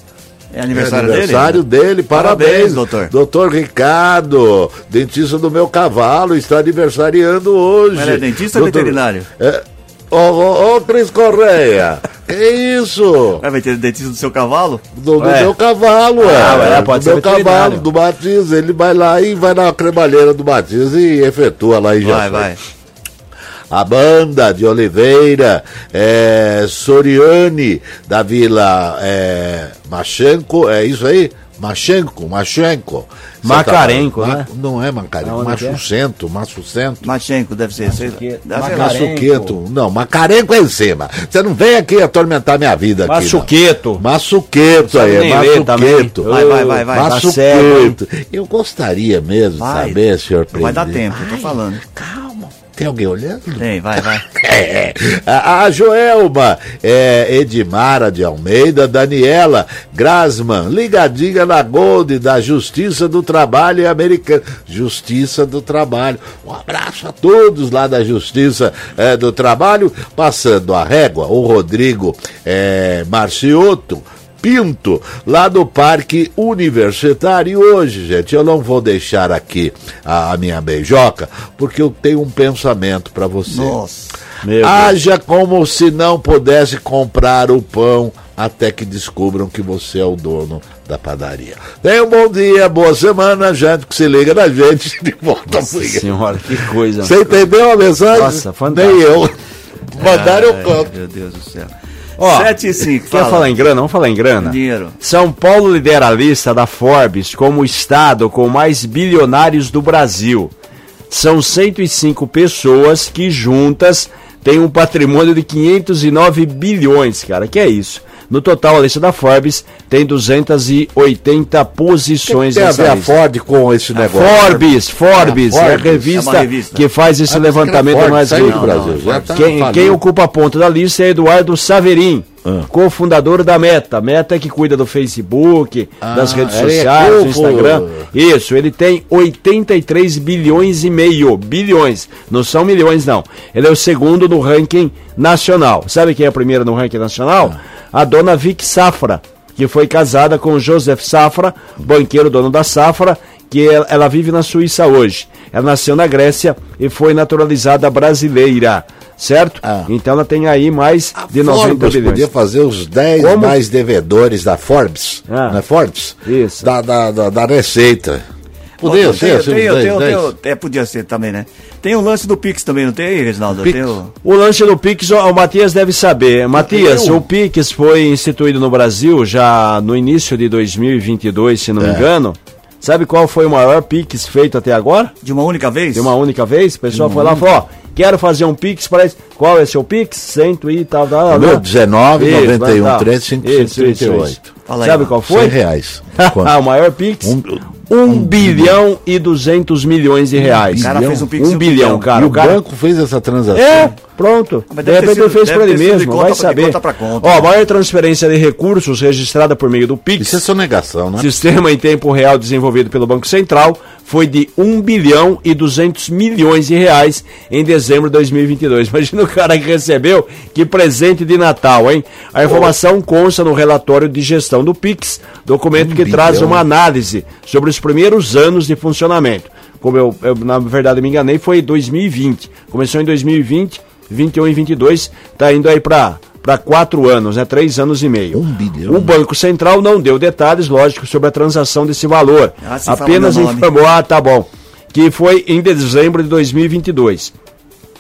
É aniversário dele, parabéns, doutor. Doutor Ricardo, dentista do meu cavalo, está aniversariando hoje. Mas é dentista ou veterinário? Ô, Cris Correia, que isso? Vai ter dentista do seu cavalo? Do meu cavalo, pode do ser meu cavalo, do Matiz. Ele vai lá e vai na cremalheira do Matiz e efetua lá em Jaci. Vai. A banda de Oliveira, Soriani, da Vila Machenco, é isso aí? Machenco. Macarenco, né? Não é Macarenco, Machucento. Machenco deve ser. Machuqueto. Não, Macarenco é em cima. Você não vem aqui atormentar minha vida aqui. Machuqueto. Vai. Machuqueto. Eu gostaria mesmo de saber, senhor presidente. Vai dar tempo, eu tô falando. Calma. Tem alguém olhando? Tem, vai. A Joelma, Edmara de Almeida, Daniela Grasman, ligadinha na Gold, da Justiça do Trabalho Americana. Justiça do Trabalho. Um abraço a todos lá da Justiça do Trabalho. Passando a régua, o Rodrigo Marciotto Pinto, lá do Parque Universitário. E hoje, gente, eu não vou deixar aqui a minha beijoca, porque eu tenho um pensamento para você. Nossa, haja como se não pudesse comprar o pão até que descubram que você é o dono da padaria. Tenha um bom dia, boa semana, gente que se liga na gente de volta. Nossa senhora, que coisa. Você entendeu a mensagem? Nossa, fantástico. Nem eu. Mandaram o canto. Meu Deus do céu. 7 e 5. Quer falar em grana? Vamos falar em grana? Dinheiro. São Paulo lidera a lista da Forbes como o estado com mais bilionários do Brasil. São 105 pessoas que juntas têm um patrimônio de 509 bilhões, cara. Que é isso? No total, a lista da Forbes tem 280 posições nessa lista. Tem a Ford com esse negócio? Forbes. É a revista que faz esse levantamento mais rico. Quem ocupa a ponta da lista é Eduardo Saverin, cofundador da Meta. Meta é que cuida do Facebook, das redes sociais, do Instagram. Isso, ele tem 83 bilhões e meio. Bilhões, não são milhões, não. Ele é o segundo no ranking nacional. Sabe quem é a primeira no ranking nacional? A dona Vic Safra, que foi casada com Joseph Safra, banqueiro dono da Safra, que ela vive na Suíça hoje. Ela nasceu na Grécia e foi naturalizada brasileira. Certo? Então ela tem aí mais de 90 bilhões. Forbes podia fazer os 10 mais devedores da Forbes, não é Forbes? Isso. Da Receita. Podia ser, podia ser também, né? Tem o lance do Pix também, não tem aí, Reginaldo? O lance do Pix, o Matias deve saber. Matias, o Pix foi instituído no Brasil já no início de 2022, se não me engano. Sabe qual foi o maior Pix feito até agora? De uma única vez? De uma única vez. O pessoal foi lá e falou, ó, quero fazer um Pix para isso. Qual é seu Pix? 100 e tal, tal, tal. 19, isso, 91, tal. 3538. Sabe aí, qual foi? 100 reais. O maior Pix... 1 bilhão e 200 milhões de reais. O cara fez um Pix. 1 bilhão, cara. E o banco fez essa transação. É, pronto. Mas de repente ele fez para ele mesmo, vai saber. Ó, maior transferência de recursos registrada por meio do Pix. Isso é sonegação, né? Sistema em tempo real desenvolvido pelo Banco Central foi de 1 bilhão e 200 milhões de reais em dezembro de 2022. Imagina o cara que recebeu, que presente de Natal, hein? A informação consta no relatório de gestão do Pix, documento que traz uma análise sobre os primeiros anos de funcionamento. Como eu na verdade me enganei, foi 2020. Começou em 2020, 21 e 22, está indo aí para 4 anos, né? 3 anos e meio. 1 bilhão. O Banco Central não deu detalhes, lógico, sobre a transação desse valor. Apenas informou, que foi em dezembro de 2022.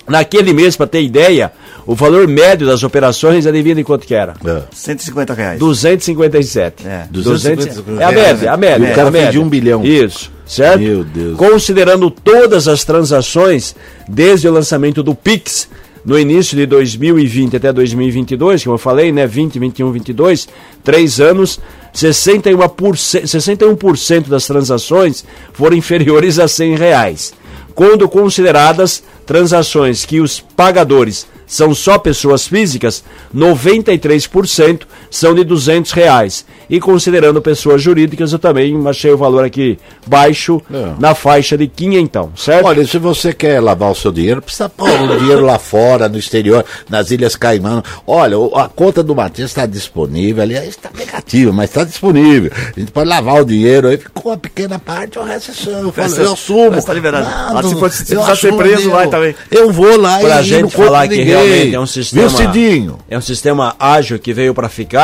Naquele mês, para ter ideia, o valor médio das operações, adivinha de quanto que era? É. 150 reais. 257. É, 250 é a média, a média. O cara fez de 1 bilhão. Isso, certo? Meu Deus. Considerando todas as transações, desde o lançamento do Pix, no início de 2020 até 2022, como eu falei, né, 20, 21, 22, 3 anos, 61% das transações foram inferiores a 100 reais. Quando consideradas transações que os pagadores são só pessoas físicas, 93% são de 200 reais. E considerando pessoas jurídicas, eu também achei o valor aqui baixo, na faixa de 500, certo? Olha, se você quer lavar o seu dinheiro, precisa pôr o dinheiro lá fora, no exterior, nas Ilhas Caimã. Olha, a conta do Matias está disponível, aliás, está negativa, mas está disponível. A gente pode lavar o dinheiro, aí ficou uma pequena parte, o resto eu assumo. Está liberado. Se precisar ser preso, vai também. Eu vou lá pra gente falar que realmente é um sistema. É um sistema ágil que veio para ficar.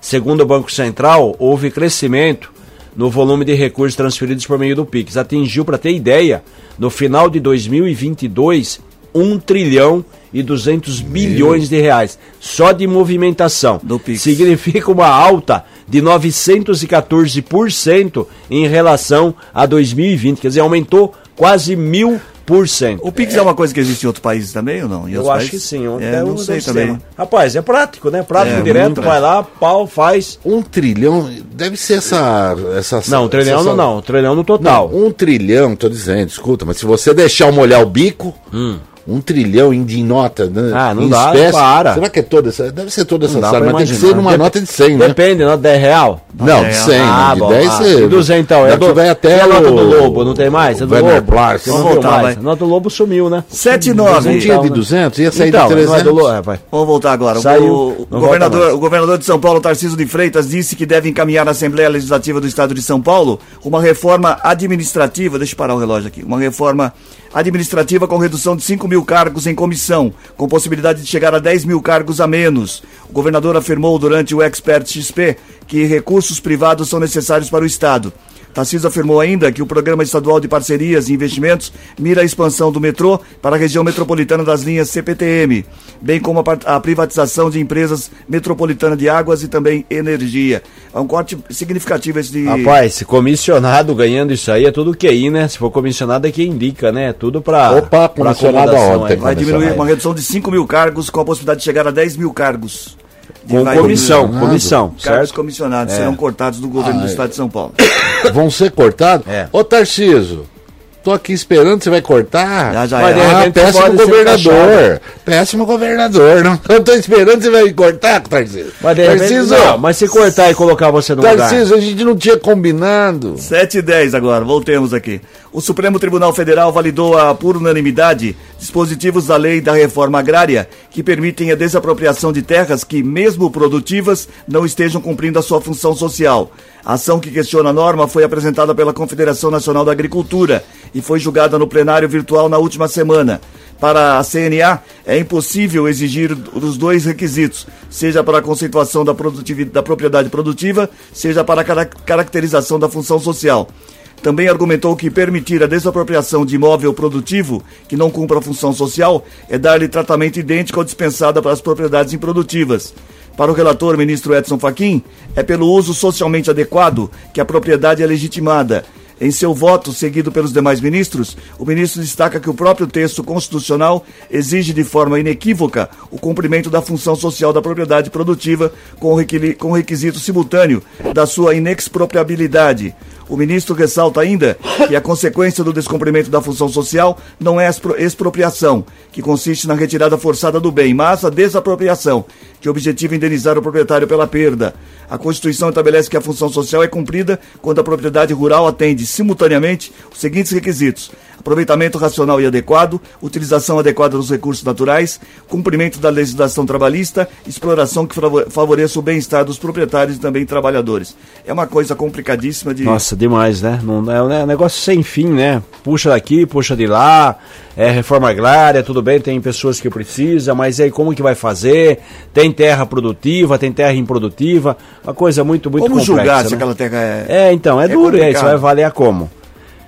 Segundo o Banco Central, houve crescimento no volume de recursos transferidos por meio do Pix. Atingiu, para ter ideia, no final de 2022, 1 trilhão e 200 bilhões de reais, só de movimentação. Do Pix. Significa uma alta de 914% em relação a 2020, quer dizer, aumentou quase 1.000%. O Pix é uma coisa que existe em outro país também ou não? Eu acho que sim. Eu não sei também. Rapaz, é prático, né? Prático, direto, vai lá, pau, faz. 1 trilhão, deve ser essa não, 1 trilhão essa... não. 1 trilhão no total. Não, 1 trilhão, tô dizendo, escuta, mas se você deixar eu molhar o bico... 1 trilhão em nota, né? Não dá, espécie. Para. Será que é toda essa? Deve ser toda essa sala, mas tem que ser numa nota de 100, né? Depende, nota de 10 real? Não, de 100, de 10 e 200, então. Vai até a nota do Lobo, não tem mais? É do Lobo. A nota do Lobo sumiu, né? 7 e 9. Um dia de 200, ia sair de 300. Vamos voltar agora. O governador de São Paulo, Tarcísio de Freitas, disse que deve encaminhar na Assembleia Legislativa do Estado de São Paulo uma reforma administrativa, deixa eu parar o relógio aqui, uma reforma administrativa com redução de 5 mil cargos em comissão, com possibilidade de chegar a 10 mil cargos a menos. O governador afirmou durante o Expert XP que recursos privados são necessários para o Estado. Tarcísio afirmou ainda que o Programa Estadual de Parcerias e Investimentos mira a expansão do metrô para a região metropolitana das linhas CPTM, bem como a privatização de empresas metropolitanas de águas e também energia. É um corte significativo esse de... Rapaz, comissionado ganhando isso aí é tudo QI, né? Se for comissionado é quem indica, né? É tudo para... Opa, comissionado a ontem. Vai diminuir uma redução de 5 mil cargos com a possibilidade de chegar a 10 mil cargos. Com comissão, certo? Cargos comissionados serão cortados do governo do Estado de São Paulo. Vão ser cortados? Ô Tarcísio, tô aqui esperando, você vai cortar? Já mas, péssimo governador. Péssimo governador, não? Eu tô esperando, você vai cortar, Tarcísio? Mas se cortar e colocar você no lugar. Tarcísio, a gente não tinha combinado. 7h10 agora, voltemos aqui. O Supremo Tribunal Federal validou por unanimidade dispositivos da lei da reforma agrária que permitem a desapropriação de terras que, mesmo produtivas, não estejam cumprindo a sua função social. A ação que questiona a norma foi apresentada pela Confederação Nacional da Agricultura e foi julgada no plenário virtual na última semana. Para a CNA, é impossível exigir os dois requisitos, seja para a conceituação da propriedade produtiva, seja para a caracterização da função social. Também argumentou que permitir a desapropriação de imóvel produtivo que não cumpra a função social é dar-lhe tratamento idêntico ao dispensado para as propriedades improdutivas. Para o relator, ministro Edson Fachin, é pelo uso socialmente adequado que a propriedade é legitimada. Em seu voto, seguido pelos demais ministros, o ministro destaca que o próprio texto constitucional exige de forma inequívoca o cumprimento da função social da propriedade produtiva com requisito simultâneo da sua inexpropriabilidade. O ministro ressalta ainda que a consequência do descumprimento da função social não é a expropriação, que consiste na retirada forçada do bem, mas a desapropriação, que objetiva indenizar o proprietário pela perda. A Constituição estabelece que a função social é cumprida quando a propriedade rural atende simultaneamente os seguintes requisitos: aproveitamento racional e adequado, utilização adequada dos recursos naturais, cumprimento da legislação trabalhista, exploração que favoreça o bem-estar dos proprietários e também trabalhadores. É uma coisa complicadíssima de... Nossa, demais, né? Não, é um negócio sem fim, né? Puxa daqui, puxa de lá, é reforma agrária, tudo bem, tem pessoas que precisam, mas aí como que vai fazer? Tem terra produtiva, tem terra improdutiva, uma coisa muito, muito complexa. Como julgar se aquela terra é... É, então, é duro, isso vai avaliar como?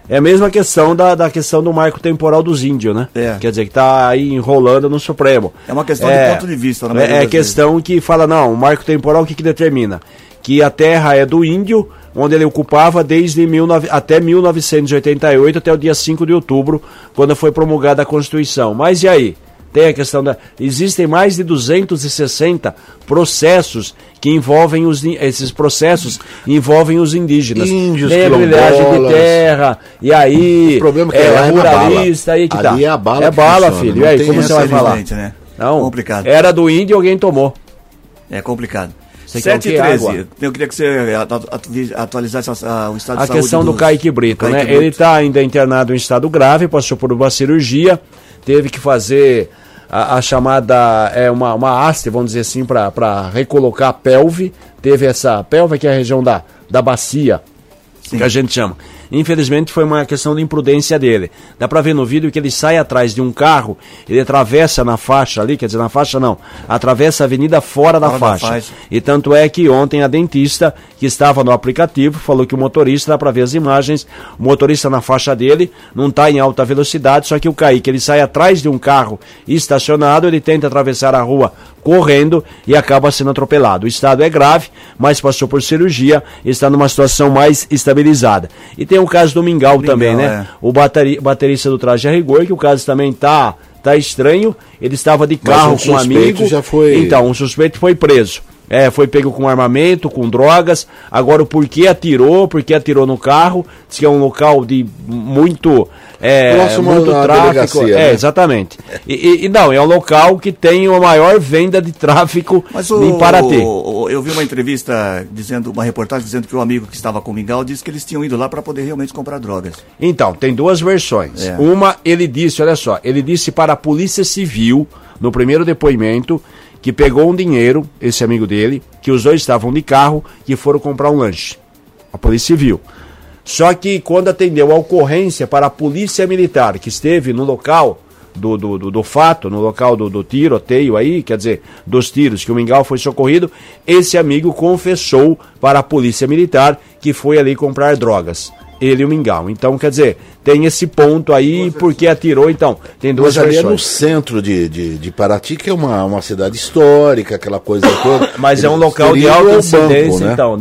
É a mesma questão da questão do marco temporal dos índios, né? É. Quer dizer, que está aí enrolando no Supremo. É uma questão de ponto de vista. Na é questão vezes. Que fala, não, o marco temporal o que determina? Que a terra é do índio, onde ele ocupava desde até 1988, até o dia 5 de outubro, quando foi promulgada a Constituição. Mas e aí? Tem a questão existem mais de 260 processos que envolvem esses processos envolvem os indígenas. Índios, quilombolas. De terra, e aí... O problema é que é ruralista, aí que ali tá. Ali é a bala. É bala, funciona, filho. E aí, como você vai falar? Né? Não, complicado. Era do índio e alguém tomou. É complicado. 7h13, eu queria que você atualizasse o estado de saúde. A questão do Kaique Brito, né? Ele está ainda internado em estado grave, passou por uma cirurgia, teve que fazer a chamada, uma haste, vamos dizer assim, para recolocar a pelve. Teve essa pelve, que é a região da bacia, sim, que a gente chama. Infelizmente foi uma questão de imprudência dele. Dá pra ver no vídeo que ele sai atrás de um carro, ele atravessa na faixa ali, quer dizer, na faixa não, atravessa a avenida fora da faixa. E tanto é que ontem a dentista que estava no aplicativo falou que o motorista, dá pra ver as imagens, o motorista na faixa dele não tá em alta velocidade, só que o Kaique, ele sai atrás de um carro estacionado, ele tenta atravessar a rua correndo e acaba sendo atropelado. O estado é grave, mas passou por cirurgia, está numa situação mais estabilizada. E tem o caso do Mingau também, né? É. O baterista do Traje a Rigor, que o caso também tá estranho, ele estava de carro com um amigo, já foi... Então, um suspeito foi preso. Foi pego com armamento, com drogas. Agora, o porquê atirou no carro, diz que é um local de muito tráfico. Né? Exatamente. E não, é um local que tem a maior venda de tráfico em Paraty. Eu vi uma entrevista, uma reportagem dizendo que o amigo que estava com o Mingau disse que eles tinham ido lá para poder realmente comprar drogas. Então, tem duas versões. É. Uma, ele disse para a Polícia Civil, no primeiro depoimento, que pegou um dinheiro, esse amigo dele, que os dois estavam de carro, que foram comprar um lanche. A Polícia Civil. Só que quando atendeu a ocorrência para a Polícia Militar, que esteve no local do fato, no local do tiroteio aí, quer dizer, dos tiros que o Mingau foi socorrido, esse amigo confessou para a Polícia Militar que foi ali comprar drogas. Ele e o Mingau. Então, quer dizer, tem esse ponto aí, porque atirou, então. Tem duas versões. Mas ali é no centro de Paraty, que é uma cidade histórica, aquela coisa toda. Mas é um local de alta incidência, né? Então.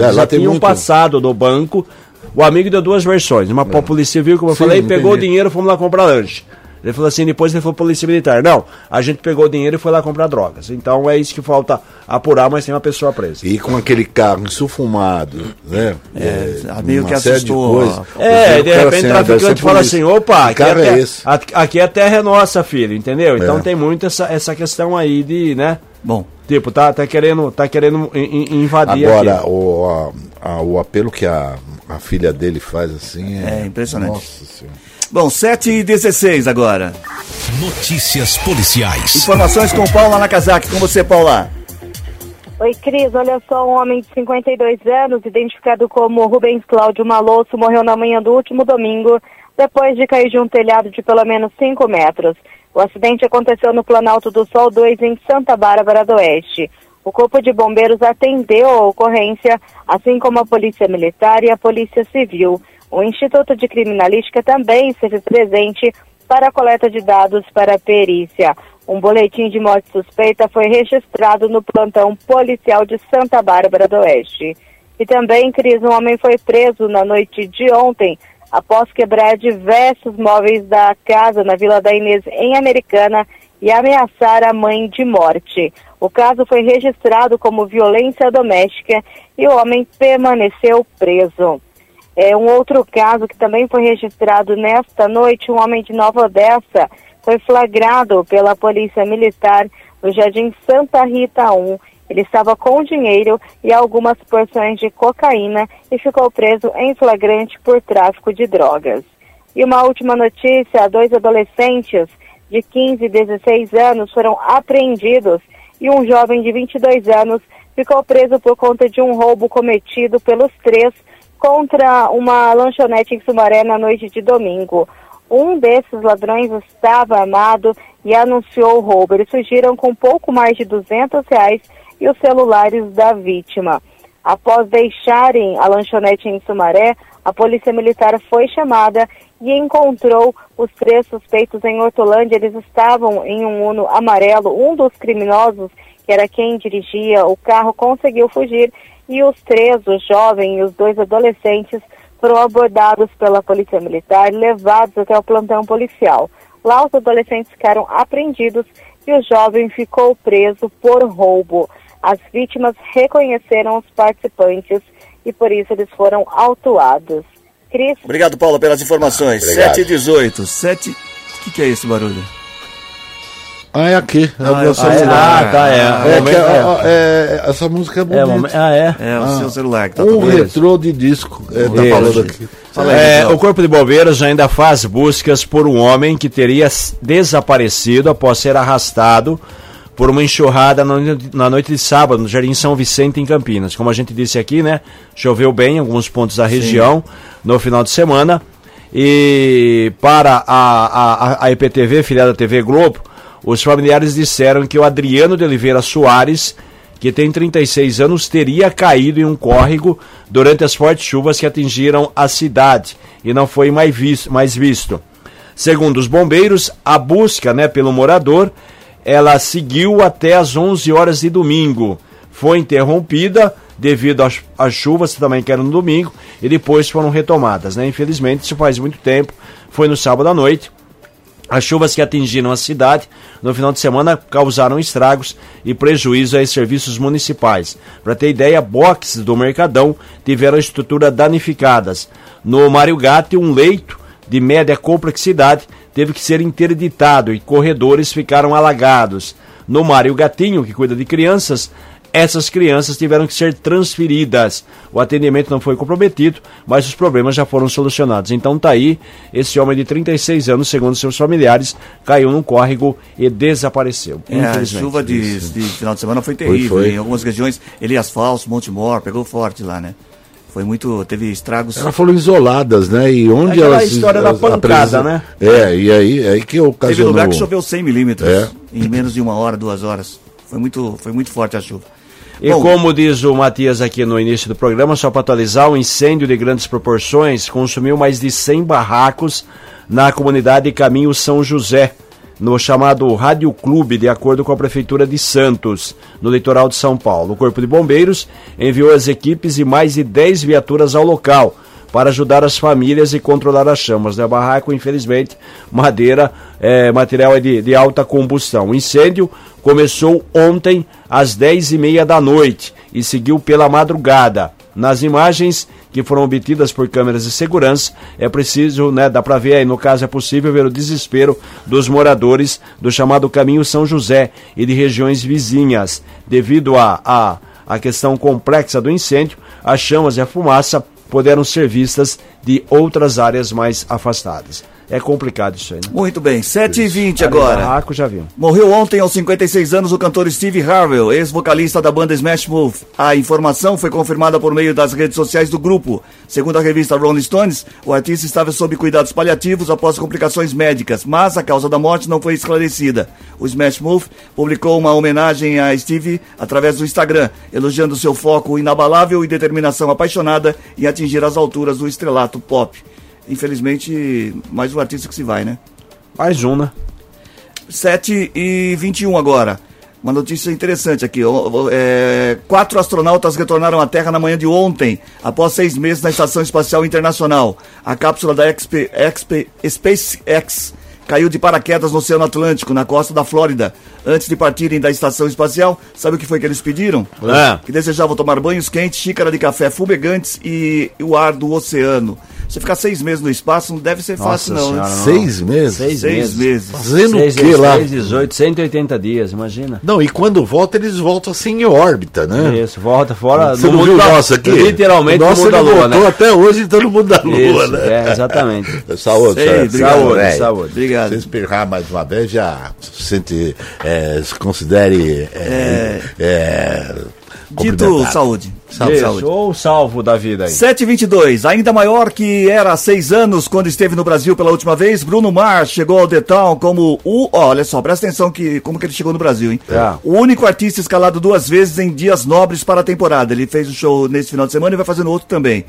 Eles já tinham passado do banco. O amigo deu duas versões. Uma para a Polícia Civil, como eu falei, pegou o dinheiro, fomos lá comprar lanche. Ele falou assim, depois ele foi para a Polícia Militar. Não, a gente pegou o dinheiro e foi lá comprar drogas. Então é isso que falta apurar, mas tem uma pessoa presa. E com aquele carro insufumado, né? Meio que assustou. De repente o traficante fala assim, opa, aqui a terra é nossa, filho, entendeu? Então tem muito essa questão aí de, né? Bom. Tipo, tá querendo invadir aqui. Agora, o apelo que a filha dele faz assim é impressionante. Nossa Senhora. Bom, 7h16 agora. Notícias policiais. Informações com Paula Nakazaki. Com você, Paula. Oi, Cris, olha só, um homem de 52 anos, identificado como Rubens Cláudio Malosso, morreu na manhã do último domingo, depois de cair de um telhado de pelo menos 5 metros. O acidente aconteceu no Planalto do Sol 2, em Santa Bárbara do Oeste. O Corpo de Bombeiros atendeu a ocorrência, assim como a Polícia Militar e a Polícia Civil. O Instituto de Criminalística também esteve presente para a coleta de dados para a perícia. Um boletim de morte suspeita foi registrado no plantão policial de Santa Bárbara do Oeste. E também, Cris, um homem foi preso na noite de ontem após quebrar diversos móveis da casa na Vila da Inês, em Americana, e ameaçar a mãe de morte. O caso foi registrado como violência doméstica e o homem permaneceu preso. É um outro caso que também foi registrado nesta noite. Um homem de Nova Odessa foi flagrado pela polícia militar no Jardim Santa Rita 1. Ele estava com dinheiro e algumas porções de cocaína e ficou preso em flagrante por tráfico de drogas. E uma última notícia: dois adolescentes de 15 e 16 anos foram apreendidos e um jovem de 22 anos ficou preso por conta de um roubo cometido pelos três contra uma lanchonete em Sumaré na noite de domingo. Um desses ladrões estava armado e anunciou o roubo. Eles fugiram com pouco mais de R$200 e os celulares da vítima. Após deixarem a lanchonete em Sumaré, a polícia militar foi chamada e encontrou os três suspeitos em Hortolândia. Eles estavam em um Uno amarelo. Um dos criminosos, que era quem dirigia o carro, conseguiu fugir. E os três, o jovem e os dois adolescentes, foram abordados pela polícia militar e levados até o plantão policial. Lá os adolescentes ficaram apreendidos e o jovem ficou preso por roubo. As vítimas reconheceram os participantes e por isso eles foram autuados. Cris? Obrigado, Paula, pelas informações. 7h18. O que é esse barulho? Ah, é aqui, é o meu celular. Essa música é bonita. O seu celular que tá tocando. Um retrô de disco, tá falando aqui. O Corpo de Bombeiros ainda faz buscas por um homem que teria desaparecido após ser arrastado por uma enxurrada na noite de sábado, no Jardim São Vicente, em Campinas. Como a gente disse aqui, né, choveu bem em alguns pontos da região no final de semana. E para a EPTV, filiada da TV Globo, os familiares disseram que o Adriano de Oliveira Soares, que tem 36 anos, teria caído em um córrego durante as fortes chuvas que atingiram a cidade e não foi mais visto. Segundo os bombeiros, a busca, né, pelo morador, ela seguiu até as 11 horas de domingo. Foi interrompida devido às chuvas também que eram no domingo e depois foram retomadas, né? Infelizmente, isso faz muito tempo, foi no sábado à noite. As chuvas que atingiram a cidade no final de semana causaram estragos e prejuízo aos serviços municipais. Para ter ideia, boxes do Mercadão tiveram a estrutura danificadas. No Mário Gatti, um leito de média complexidade teve que ser interditado e corredores ficaram alagados. No Mário Gatinho, que cuida de crianças, essas crianças tiveram que ser transferidas. O atendimento não foi comprometido, mas os problemas já foram solucionados. Então tá aí, esse homem de 36 anos, segundo seus familiares, caiu num córrego e desapareceu. A chuva de final de semana foi terrível. Foi. Em algumas regiões, Elias Falso, Montemor, pegou forte lá, né? Foi muito, teve estragos. Elas foram isoladas, né? E onde aquela elas... história da pancada, né? E aí que ocasionou... Teve lugar que choveu 100 milímetros em menos de uma hora, 2 horas. Foi muito forte a chuva. E bom, como diz o Matias aqui no início do programa, só para atualizar, um incêndio de grandes proporções consumiu mais de 100 barracos na comunidade Caminho São José, no chamado Rádio Clube, de acordo com a Prefeitura de Santos, no litoral de São Paulo. O Corpo de Bombeiros enviou as equipes e mais de 10 viaturas ao local para ajudar as famílias e controlar as chamas. Né? Barraco, infelizmente, madeira, material de alta combustão. O incêndio começou ontem às 10h30 da noite e seguiu pela madrugada. Nas imagens que foram obtidas por câmeras de segurança, é preciso, né, dá para ver aí, no caso é possível ver o desespero dos moradores do chamado Caminho São José e de regiões vizinhas. Devido à questão complexa do incêndio, as chamas e a fumaça puderam ser vistas de outras áreas mais afastadas. É complicado isso aí, né? Muito bem, 7h20 agora. Barraco, já viu. Morreu ontem, aos 56 anos, o cantor Steve Harwell, ex-vocalista da banda Smash Mouth. A informação foi confirmada por meio das redes sociais do grupo. Segundo a revista Rolling Stones, o artista estava sob cuidados paliativos após complicações médicas, mas a causa da morte não foi esclarecida. O Smash Mouth publicou uma homenagem a Steve através do Instagram, elogiando seu foco inabalável e determinação apaixonada em atingir as alturas do estrelato pop. Infelizmente, mais um artista que se vai, né? Mais um, né? 7h21 agora. Uma notícia interessante aqui. 4 astronautas retornaram à Terra na manhã de ontem, após 6 meses na Estação Espacial Internacional. A cápsula da SpaceX caiu de paraquedas no Oceano Atlântico, na costa da Flórida. Antes de partirem da estação espacial, sabe o que foi que eles pediram? É. Que desejavam tomar banhos quentes, xícara de café fumegantes e o ar do oceano. Você ficar 6 meses no espaço não deve ser fácil, não, senhora, não. 6 meses? 6 meses. Fazendo o que lá? 6, 18, 180 dias, imagina. Não, e quando volta, eles voltam assim em órbita, né? Isso, volta fora. Você não viu o nosso aqui? Literalmente no mundo da lua, né? Até hoje, então no mundo da lua, isso, né? É, exatamente. Saúde, saúde. Obrigado. Se espirrar mais uma vez, já se sente... se considere dito saúde. Ou salvo da vida aí. 7h22, ainda maior que era há 6 anos quando esteve no Brasil pela última vez. Bruno Mars chegou ao The Town como olha só, presta atenção como que ele chegou no Brasil, hein? É. O único artista escalado 2 vezes em dias nobres para a temporada. Ele fez um show nesse final de semana e vai fazendo outro também.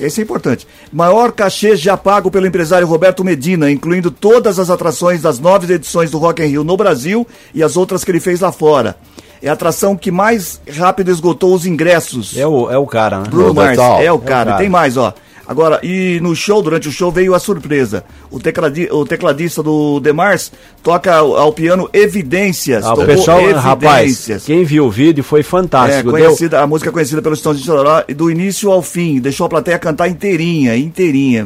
Esse é importante. Maior cachê já pago pelo empresário Roberto Medina, incluindo todas as atrações das 9 edições do Rock in Rio no Brasil e as outras que ele fez lá fora. É a atração que mais rápido esgotou os ingressos. É o cara, né? Bruno Mars, é o cara. Tem mais, ó. Agora, e no show, durante o show, veio a surpresa. O tecladista do The Mars toca ao piano Evidências. O pessoal, Evidências. Rapaz, quem viu o vídeo foi fantástico. A música é conhecida pelo Chitãozinho e Xororó do início ao fim. Deixou a plateia cantar inteirinha.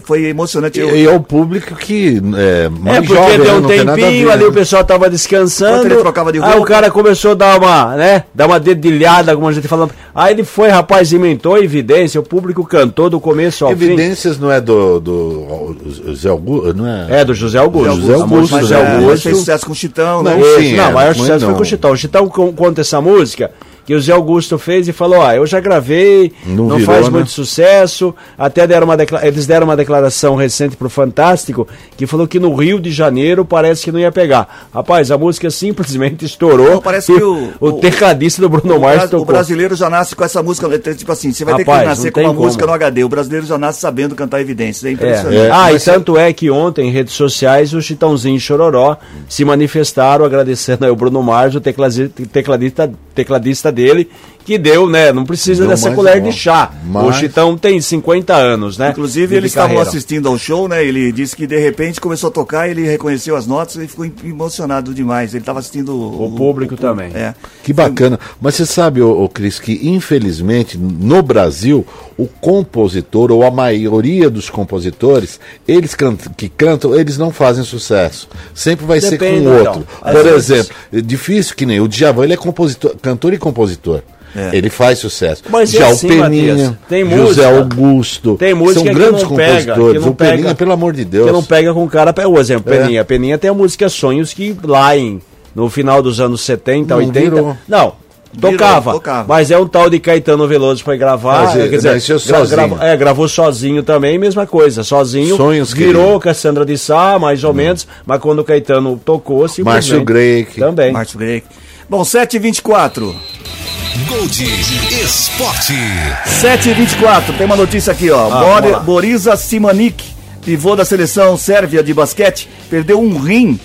Foi emocionante. E é o público que mais jovem, porque deu um tempinho ali, o pessoal tava descansando. Ele trocava de roupa. Aí o cara começou a dar uma dedilhada, como a gente falando. Aí ele foi, rapaz, inventou Evidência. O público cantou do começo ao fim. Evidências não é do José Augusto, não é? É do José Augusto. José Augusto fez sucesso com o Chitão, né? O maior sucesso foi com o Chitão. O Chitão conta essa música que o José Augusto fez e falou, eu já gravei, não virou, faz muito sucesso. Até eles deram uma declaração recente pro Fantástico, que falou que no Rio de Janeiro parece que não ia pegar. Rapaz, a música simplesmente estourou. Não, parece que o tecladista do Bruno Mars tocou. O brasileiro já nasce com essa música, tipo assim, você vai ter que nascer com uma música no HD. O brasileiro já nasce sabendo cantar Evidências, é impressionante. Tanto é que ontem, em redes sociais, o Chitãozinho e Xororó se manifestaram agradecendo aí o Bruno Mars, o tecladista dele, que deu, né? Não precisa dessa colher de chá. O Chitão tem 50 anos, né? Inclusive, eles estavam assistindo ao show, né? Ele disse que de repente começou a tocar, ele reconheceu as notas e ficou emocionado demais. Ele estava assistindo o público também. É. Que bacana. Mas você sabe, Cris, que infelizmente no Brasil, o compositor, ou a maioria dos compositores, eles que cantam, eles não fazem sucesso. Sempre vai ser com o outro. Então, por exemplo, é difícil que nem o Djavan, ele é cantor e compositor. É. Ele faz sucesso. Mas já o Peninha, José Augusto, tem música são grandes compositores. O Peninha, pelo amor de Deus, que não pega com o cara. Por exemplo, Peninha tem a música Sonhos, que lá no final dos anos 70, não 80 virou. Não, tocava. Mas é um tal de Caetano Veloso que foi gravar, gravou sozinho também, mesma coisa, sozinho. Sonhos virou Cassandra de Sá, mais ou menos. Mas quando o Caetano tocou, Márcio Greik. Bom, 7h24. Gold Esporte. 7h24, tem uma notícia aqui, ó. Borisa Simanic, pivô da seleção sérvia de basquete, perdeu um rim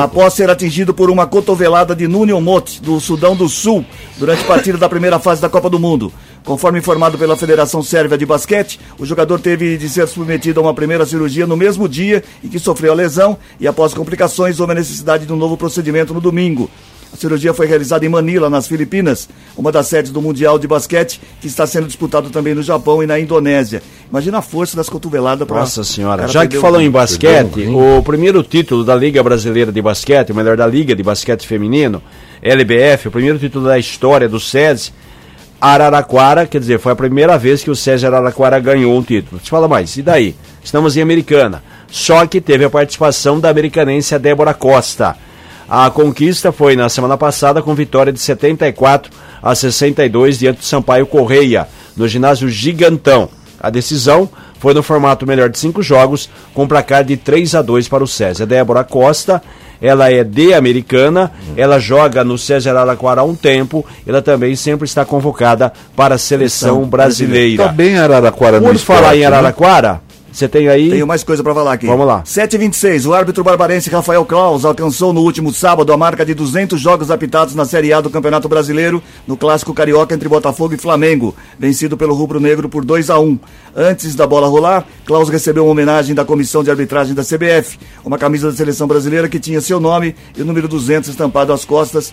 após ser atingido por uma cotovelada de Núñio Motti, do Sudão do Sul, durante a partida da primeira fase da Copa do Mundo. Conforme informado pela Federação Sérvia de Basquete, o jogador teve de ser submetido a uma primeira cirurgia no mesmo dia em que sofreu a lesão e, após complicações, houve a necessidade de um novo procedimento no domingo. A cirurgia foi realizada em Manila, nas Filipinas, uma das sedes do Mundial de Basquete, que está sendo disputado também no Japão e na Indonésia. Imagina a força das cotoveladas. Nossa Senhora, já que falou em basquete, o primeiro título da Liga Brasileira de Basquete, ou melhor, da Liga de Basquete Feminino, LBF, o primeiro título da história do SESI Araraquara, quer dizer, foi a primeira vez que o SESI Araraquara ganhou um título. Te fala mais, e daí? Estamos em Americana, só que teve a participação da americanense Débora Costa. A conquista foi na semana passada com vitória de 74-62 diante do Sampaio Correia, no ginásio Gigantão. A decisão foi no formato melhor de 5 jogos, com placar de 3-2 para o SESI. A Débora Costa, ela é de Americana, ela joga no SESI Araraquara há um tempo, ela também sempre está convocada para a seleção brasileira. Está bem Araraquara no esporte. Por falar em Araraquara... Você tem aí? Tenho mais coisa pra falar aqui. Vamos lá. 7h26, o árbitro barbarense Rafael Claus alcançou no último sábado a marca de 200 jogos apitados na Série A do Campeonato Brasileiro, no clássico carioca entre Botafogo e Flamengo, vencido pelo rubro-negro por 2-1. Antes da bola rolar, Claus recebeu uma homenagem da comissão de arbitragem da CBF, uma camisa da seleção brasileira que tinha seu nome e o número 200 estampado às costas.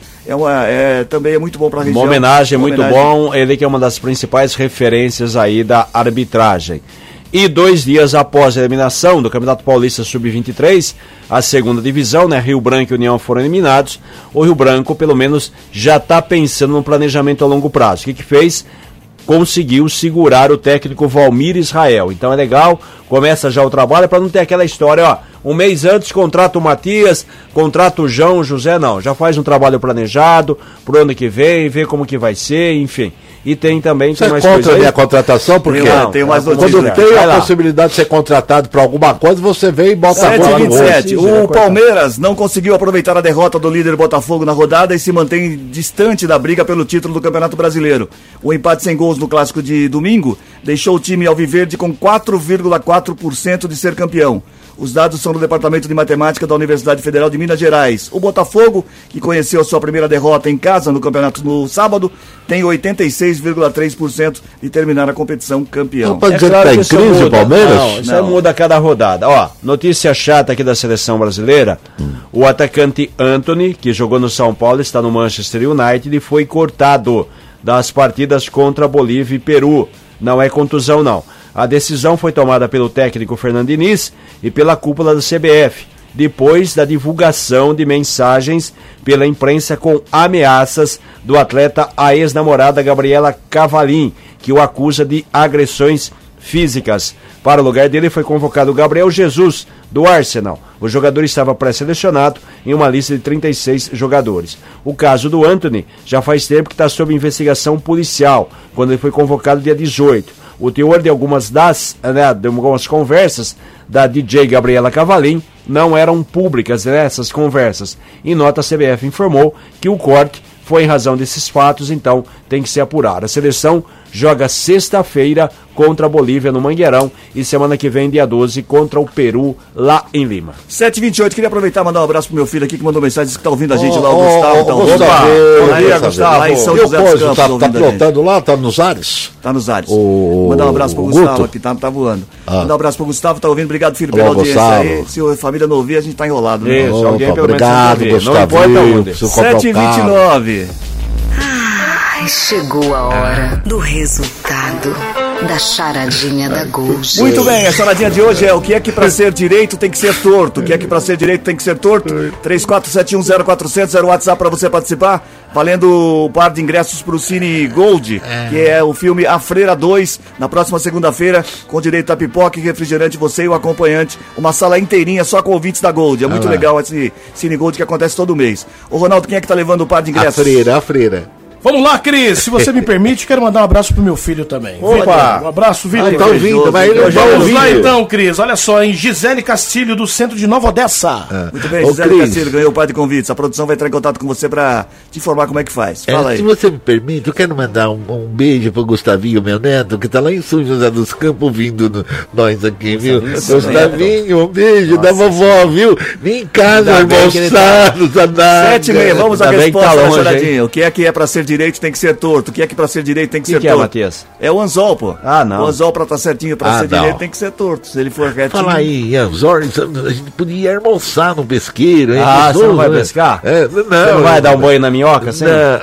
Também é muito bom pra região. Uma homenagem, muito bom, ele que é uma das principais referências aí da arbitragem. E 2 dias após a eliminação do Campeonato Paulista Sub-23, a segunda divisão, né, Rio Branco e União foram eliminados. O Rio Branco, pelo menos, já está pensando no planejamento a longo prazo. O que fez? Conseguiu segurar o técnico Valmir Israel. Então é legal, começa já o trabalho para não ter aquela história, ó, um mês antes contrata o Matias, contrata o João, o José, não. Já faz um trabalho planejado pro ano que vem, vê como que vai ser, enfim. E tem também... Você tem mais contra a minha contratação? Porque não, tem mais quando tem a possibilidade de ser contratado para alguma coisa, você vem e bota a bola no gol. O Palmeiras não conseguiu aproveitar a derrota do líder Botafogo na rodada e se mantém distante da briga pelo título do Campeonato Brasileiro. O empate sem gols no clássico de domingo deixou o time alviverde com 4,4% de ser campeão. Os dados são do Departamento de Matemática da Universidade Federal de Minas Gerais. O Botafogo, que conheceu a sua primeira derrota em casa no campeonato no sábado, tem 86,3% de terminar a competição campeão. Não pode dizer claro que está em crise o Palmeiras? Não, isso muda a cada rodada. Ó, notícia chata aqui da seleção brasileira. O atacante Antony, que jogou no São Paulo, está no Manchester United e foi cortado das partidas contra Bolívia e Peru. Não é contusão, não. A decisão foi tomada pelo técnico Fernando Diniz e pela cúpula da CBF, depois da divulgação de mensagens pela imprensa com ameaças do atleta à ex-namorada Gabriela Cavalim, que o acusa de agressões físicas. Para o lugar dele foi convocado Gabriel Jesus, do Arsenal. O jogador estava pré-selecionado em uma lista de 36 jogadores. O caso do Antony já faz tempo que está sob investigação policial, quando ele foi convocado dia 18. O teor de algumas conversas da DJ Gabriela Cavalim não eram públicas, né, essas conversas. Em nota, a CBF informou que o corte foi em razão desses fatos, então tem que ser apurado. A seleção joga sexta-feira contra a Bolívia no Mangueirão e semana que vem, dia 12, contra o Peru lá em Lima. 7h28, queria aproveitar e mandar um abraço pro meu filho aqui que mandou mensagem, disse que tá ouvindo a gente lá, o Gustavo. Lá em São José dos Campos, tá pilotando lá, tá nos ares? Tá nos ares. Mandar um abraço pro Gustavo aqui, tá voando. Mandar um abraço pro Gustavo, tá ouvindo, obrigado filho pela audiência aí. Se a família não ouvir, a gente tá enrolado. Né? Isso, alguém pelo menos não importa onde. 7h29. Chegou a hora do resultado da charadinha da Gold. Muito bem, a charadinha de hoje é: o que é que pra ser direito tem que ser torto? O que é que pra ser direito tem que ser torto? 34710400 é o WhatsApp pra você participar, valendo um par de ingressos pro Cine Gold, que é o filme A Freira 2, na próxima segunda-feira, com direito a pipoca e refrigerante, você e o acompanhante, uma sala inteirinha só com ouvintes da Gold. É muito legal esse Cine Gold que acontece todo mês. Ô Ronaldo, quem é que tá levando o par de ingressos? A freira. Vamos lá, Cris, se você me permite, quero mandar um abraço pro meu filho também. Opa! Um abraço, Vitor. Tá ouvindo, vai ele. Vamos lá então, Cris, olha só, em Gisele Castilho, do centro de Nova Odessa. Muito bem, Gisele Castilho ganhou o par de convites. A produção vai entrar em contato com você pra te informar como é que faz. Fala aí. Se você me permite, eu quero mandar um beijo pro Gustavinho, meu neto, que tá lá em São José dos Campos ouvindo nós aqui, viu? Gustavinho, um beijo da vovó, viu? Vem em casa, almoçado, saudade. 7h30, vamos à resposta, Choradinho. O que é pra ser direito tem que ser torto. O que é que pra ser direito tem que ser torto? Matias? É o anzol, pô. Ah, não. O anzol pra tá certinho, pra ser direito tem que ser torto. Se ele for retinho. Fala aí, anzol, a gente podia almoçar no pesqueiro, hein? Você não vai pescar? Não. Você não vai dar um banho na minhoca, assim? Não.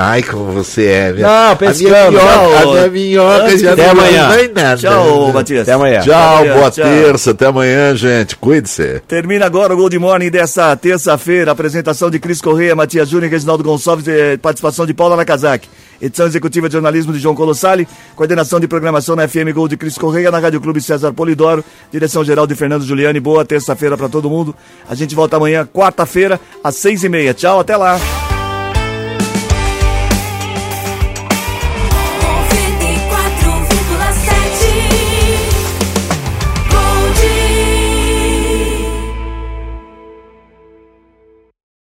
Ai, como você é, velho. Não, pescando. A minha minhoca já não vai nada. Tchau, Matias. Até amanhã. Tchau, boa terça. Até amanhã, gente. Cuide-se. Termina agora o Gold Morning dessa terça-feira. Apresentação de Cris Correia, Matias Júnior e Reginaldo Gonçalves, participação de Paula Nakazaki. Edição executiva de jornalismo de João Colossali, coordenação de programação na FM Gold de Cris Correia, na Rádio Clube César Polidoro, direção geral de Fernando Giuliani. Boa terça-feira pra todo mundo. A gente volta amanhã, quarta-feira, às 6h30. Tchau, até lá.